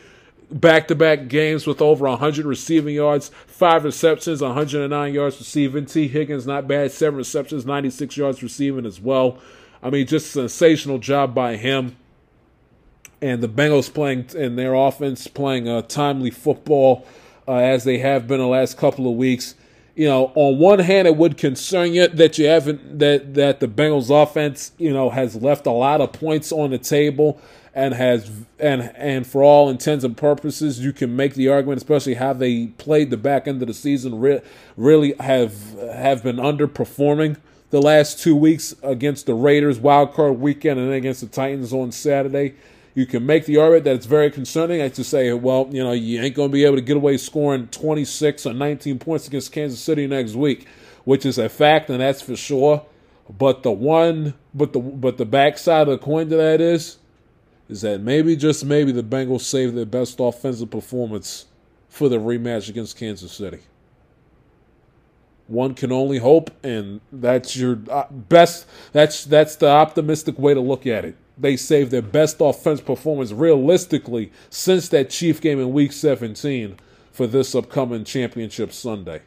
back-to-back games with over 100 receiving yards, 5 receptions, 109 yards receiving. T. Higgins, not bad, 7 receptions, 96 yards receiving as well. I mean, just a sensational job by him. And the Bengals playing in their offense, playing timely football as they have been the last couple of weeks. You know, on one hand, it would concern you that you haven't that the Bengals offense, you know, has left a lot of points on the table and has and for all intents and purposes, you can make the argument, especially how they played the back end of the season, really have been underperforming the last 2 weeks against the Raiders, wild card weekend, and then against the Titans on Saturday. You can make the argument that it's very concerning. I just say, well, you know, you ain't going to be able to get away scoring 26 or 19 points against Kansas City next week, which is a fact, and that's for sure. But the backside of the coin to that is that maybe, just maybe, the Bengals save their best offensive performance for the rematch against Kansas City. One can only hope, and that's your best. That's the optimistic way to look at it. They saved their best offense performance realistically since that Chief game in Week 17 for this upcoming championship Sunday.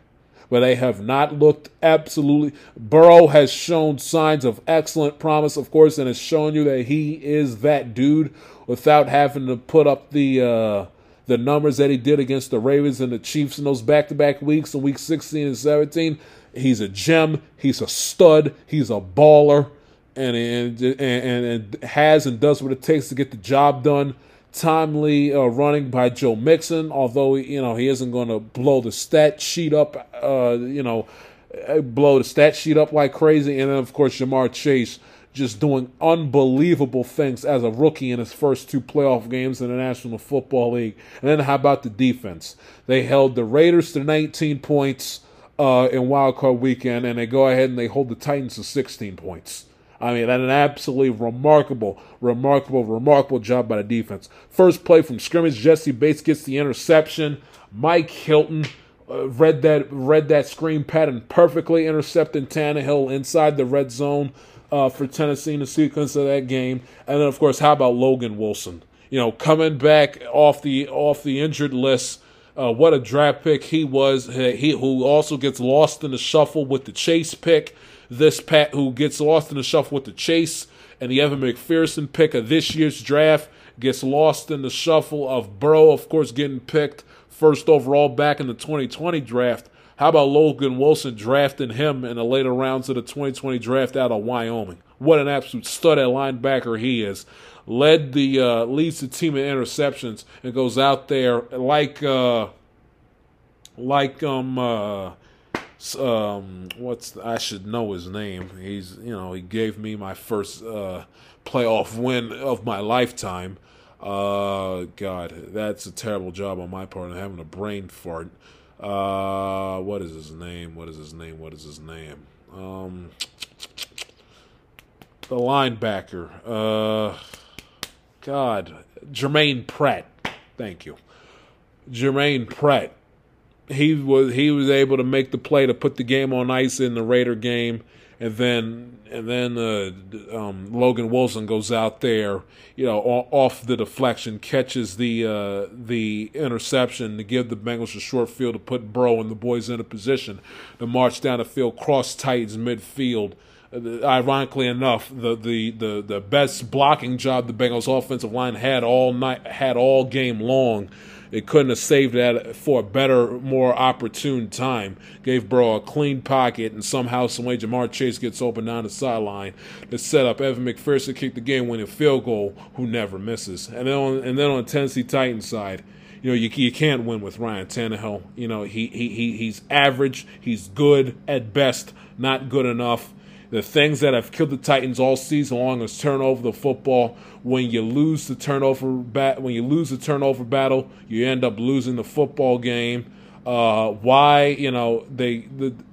But they have not looked absolutely. Burrow has shown signs of excellent promise, of course, and has shown you that he is that dude without having to put up the numbers that he did against the Ravens and the Chiefs in those back-to-back weeks in Week 16 and 17. He's a gem. He's a stud. He's a baller. And has and does what it takes to get the job done. Timely running by Joe Mixon, although you know he isn't going to blow the stat sheet up. Blow the stat sheet up like crazy. And then of course Ja'Marr Chase just doing unbelievable things as a rookie in his first two playoff games in the National Football League. And then how about the defense? They held the Raiders to 19 points in Wild Card Weekend, and they go ahead and they hold the Titans to 16 points. I mean, that's an absolutely remarkable job by the defense. First play from scrimmage, Jesse Bates gets the interception. Mike Hilton read that screen pattern perfectly, intercepting Tannehill inside the red zone for Tennessee in the sequence of that game. And then, of course, how about Logan Wilson? You know, coming back off the injured list. What a draft pick he was. He who also gets lost in the shuffle with the Chase pick. And the Evan McPherson pick of this year's draft gets lost in the shuffle of Burrow, of course, getting picked first overall back in the 2020 draft. How about Logan Wilson drafting him in the later rounds of the 2020 draft out of Wyoming? What an absolute stud at linebacker he is. Leads the team in interceptions and goes out there I should know his name. He's, you know, he gave me my first playoff win of my lifetime. God, that's a terrible job on my part. I'm having a brain fart. What is his name? The linebacker. Jermaine Pratt. Thank you. Jermaine Pratt. He was able to make the play to put the game on ice in the Raider game, and then Logan Wilson goes out there, you know, off the deflection, catches the interception to give the Bengals a short field to put Burrow and the boys in a position to march down the field, cross Titans midfield. Ironically enough, the best blocking job the Bengals offensive line had all game long. They couldn't have saved that for a better, more opportune time. Gave Burrow a clean pocket, and somehow, some way, Ja'Marr Chase gets open down the sideline to set up Evan McPherson, kick the game-winning field goal, who never misses. And then on the Tennessee Titans side, you know, you can't win with Ryan Tannehill. You know, he's average, he's good at best, not good enough. The things that have killed the Titans all season long is turnover the football. When you lose the turnover battle, you end up losing the football game. The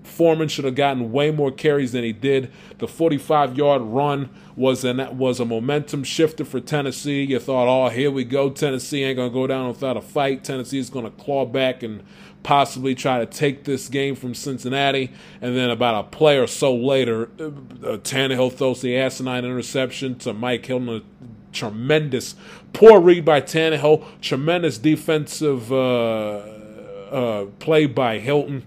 Foreman should have gotten way more carries than he did. The 45-yard run was a momentum shifter for Tennessee. You thought, oh, here we go. Tennessee ain't going to go down without a fight. Tennessee's going to claw back and possibly try to take this game from Cincinnati. And then about a play or so later, Tannehill throws the asinine interception to Mike Hilton. Tremendous, poor read by Tannehill. Tremendous defensive play by Hilton.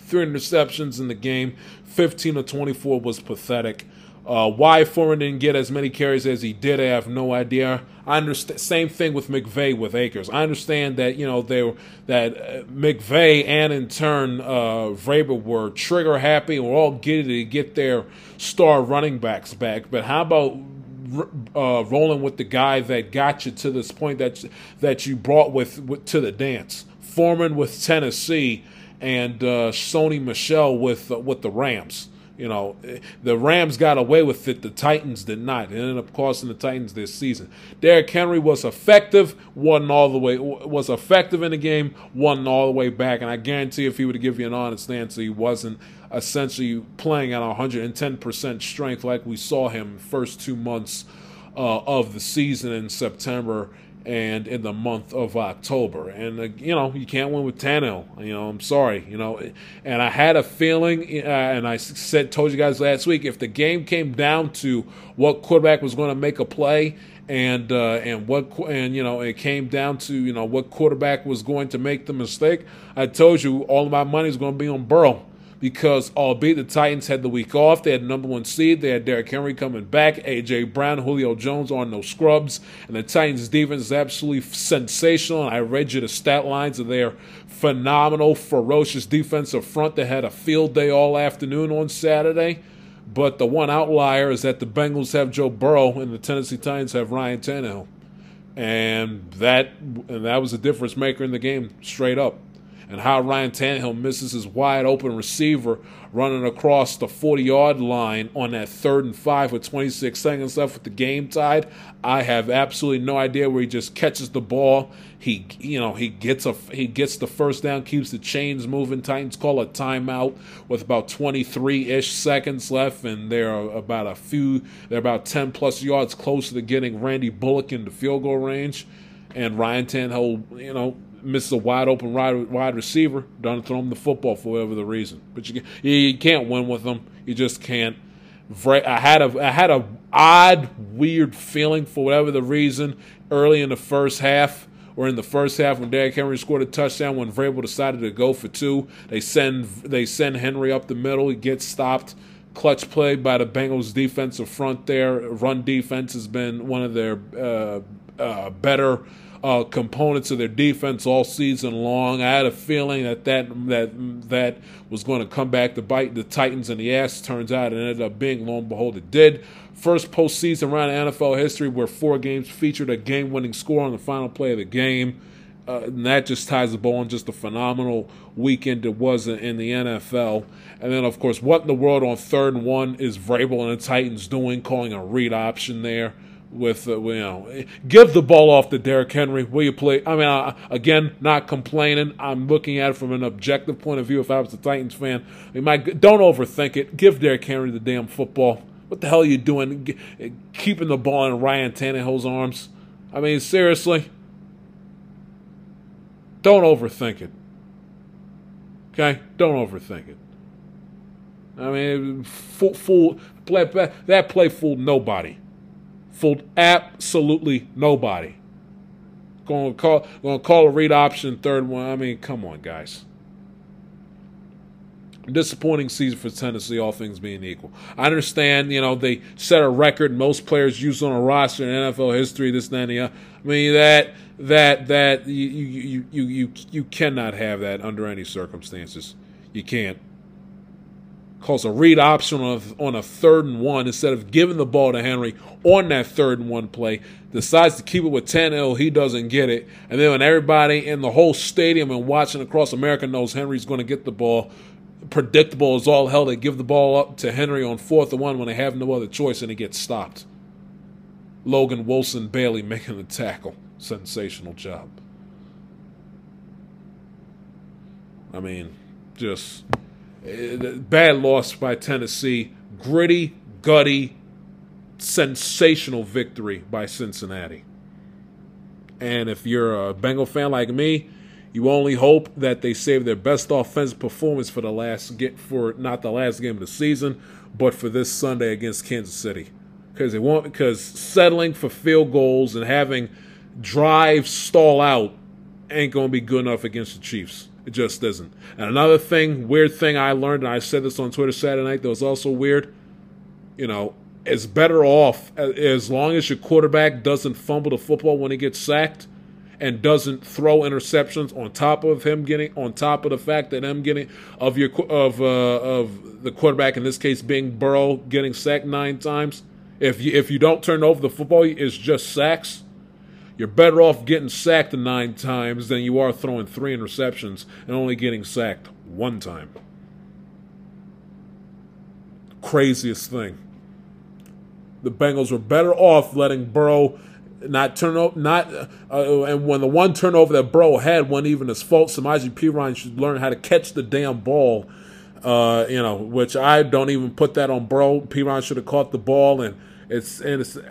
3 interceptions in the game. 15 of 24 was pathetic. Why Foreman didn't get as many carries as he did, I have no idea. I understand. Same thing with McVay with Akers. I understand that McVay and in turn Vrabel were trigger happy and were all giddy to get their star running backs back. But how about rolling with the guy that got you to this point that you brought with to the dance? Foreman with Tennessee and Sony Michel with the Rams. You know, the Rams got away with it. The Titans did not. It ended up costing the Titans this season. Derrick Henry was effective, was effective in the game, won all the way back. And I guarantee if he would give you an honest answer, he wasn't essentially playing at 110% strength like we saw him first 2 months of the season in September and in the month of October. And, you can't win with Tannehill. I'm sorry. And I had a feeling, and I told you guys last week, if the game came down to what quarterback was going to make a play and it came down to, what quarterback was going to make the mistake, I told you all of my money is going to be on Burrow. Because albeit the Titans had the week off, they had number 1 seed, they had Derrick Henry coming back, A.J. Brown, Julio Jones are no scrubs, and the Titans' defense is absolutely sensational. And I read you the stat lines of their phenomenal, ferocious defensive front that had a field day all afternoon on Saturday. But the one outlier is that the Bengals have Joe Burrow and the Tennessee Titans have Ryan Tannehill. And that was a difference maker in the game, straight up. And how Ryan Tannehill misses his wide-open receiver running across the 40-yard line on that 3rd and 5 with 26 seconds left with the game tied. I have absolutely no idea. Where he just catches the ball. He gets the first down, keeps the chains moving. Titans call a timeout with about 23-ish seconds left, and they're about 10-plus yards closer to getting Randy Bullock in the field goal range. And Ryan Tannehill, misses a wide-open wide receiver, doesn't throw him the football for whatever the reason. But you can't win with them. You just can't. I had a odd, weird feeling for whatever the reason early in the first half, or in the first half when Derrick Henry scored a touchdown, when Vrabel decided to go for 2. They send Henry up the middle. He gets stopped. Clutch play by the Bengals defensive front there. Run defense has been one of their better components of their defense all season long. I had a feeling that was going to come back to bite the Titans in the ass. Turns out it ended up being, lo and behold, it did. First postseason round in NFL history where 4 games featured a game-winning score on the final play of the game. And that just ties the ball on just a phenomenal weekend it was in the NFL. And then, of course, what in the world on 3rd and 1 is Vrabel and the Titans doing, calling a read option there? With give the ball off to Derrick Henry. Will you play? I mean, again, not complaining. I'm looking at it from an objective point of view. If I was a Titans fan, don't overthink it. Give Derrick Henry the damn football. What the hell are you doing? Keeping the ball in Ryan Tannehill's arms. I mean, seriously, don't overthink it. Okay, don't overthink it. I mean, that play fooled nobody. Fooled absolutely nobody. Going to call a read option 3rd and 1. I mean, come on, guys. Disappointing season for Tennessee, all things being equal. I understand, they set a record most players used on a roster in NFL history. This, that, and the other. I mean, that you cannot have that under any circumstances. You can't. Calls a read option on a 3rd and 1 instead of giving the ball to Henry on that 3rd and 1 play. Decides to keep it with Tannehill. He doesn't get it. And then when everybody in the whole stadium and watching across America knows Henry's going to get the ball, predictable as all hell, they give the ball up to Henry on 4th and 1 when they have no other choice, and he gets stopped. Logan Wilson barely making the tackle. Sensational job. I mean, just... bad loss by Tennessee. Gritty, gutty, sensational victory by Cincinnati. And if you're a Bengal fan like me, You only hope that they save their best offensive performance for the last get for not the last game of the season, but for this Sunday against Kansas City, because settling for field goals and having drives stall out ain't going to be good enough against the Chiefs. It just isn't. And another thing, weird thing I learned, and I said this on Twitter Saturday night, that was also weird. You know, it's better off as long as your quarterback doesn't fumble the football when he gets sacked, and doesn't throw interceptions on top of the quarterback, in this case being Burrow, getting sacked 9 times. If you don't turn over the football, it's just sacks. You're better off getting sacked 9 times than you are throwing 3 interceptions and only getting sacked 1 time. Craziest thing. The Bengals were better off letting Burrow and when the one turnover that Burrow had wasn't even his fault. Samaje Perine should learn how to catch the damn ball, which I don't even put that on Burrow. Perine should have caught the ball, and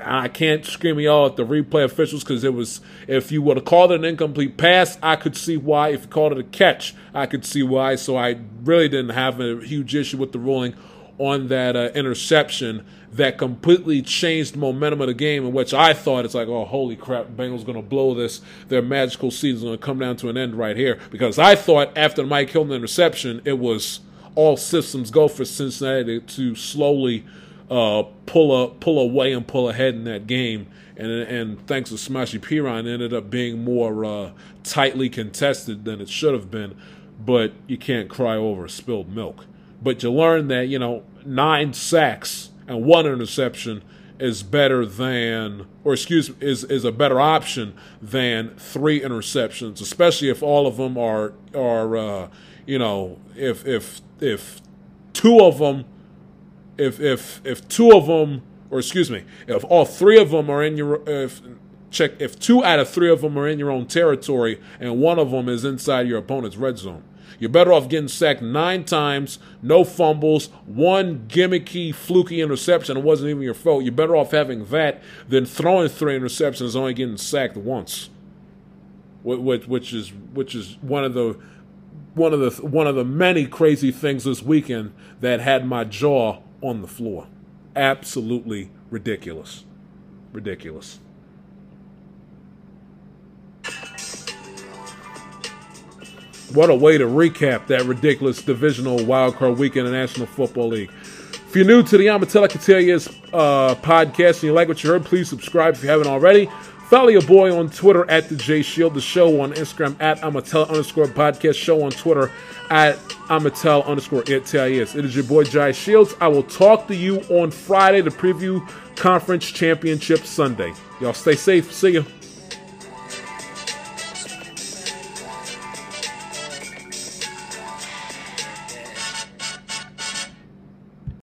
I can't scream y'all at the replay officials, because it was, if you would have called it an incomplete pass, I could see why. If you called it a catch, I could see why. So I really didn't have a huge issue with the ruling on that interception that completely changed the momentum of the game, in which I thought, it's like, oh, holy crap, Bengals going to blow this. Their magical season's going to come down to an end right here. Because I thought after the Mike Hilton interception, it was all systems go for Cincinnati to slowly pull away and pull ahead in that game. And thanks to Samaje Perine, it ended up being more tightly contested than it should have been. But you can't cry over spilled milk. But you learn that, 9 sacks and 1 interception is a better option than 3 interceptions, especially if all of them if all 3 of them are in your, if 2 out of 3 of them are in your own territory and 1 of them is inside your opponent's red zone. You're better off getting sacked 9 times, no fumbles, 1 gimmicky, fluky interception. It wasn't even your fault. You're better off having that than throwing 3 interceptions and only getting sacked once, which is one of the many crazy things this weekend that had my jaw on the floor. Absolutely ridiculous, ridiculous. What a way to recap that ridiculous divisional wildcard weekend in the National Football League. If you're new to the Amatella Cotillas podcast and you like what you heard, please subscribe if you haven't already. Follow your boy on Twitter at the J Shield, the show on Instagram at Amatella_podcast, show on Twitter at Amatella_Italias. It is your boy Jai Shields. I will talk to you on Friday to preview Conference Championship Sunday. Y'all stay safe. See ya.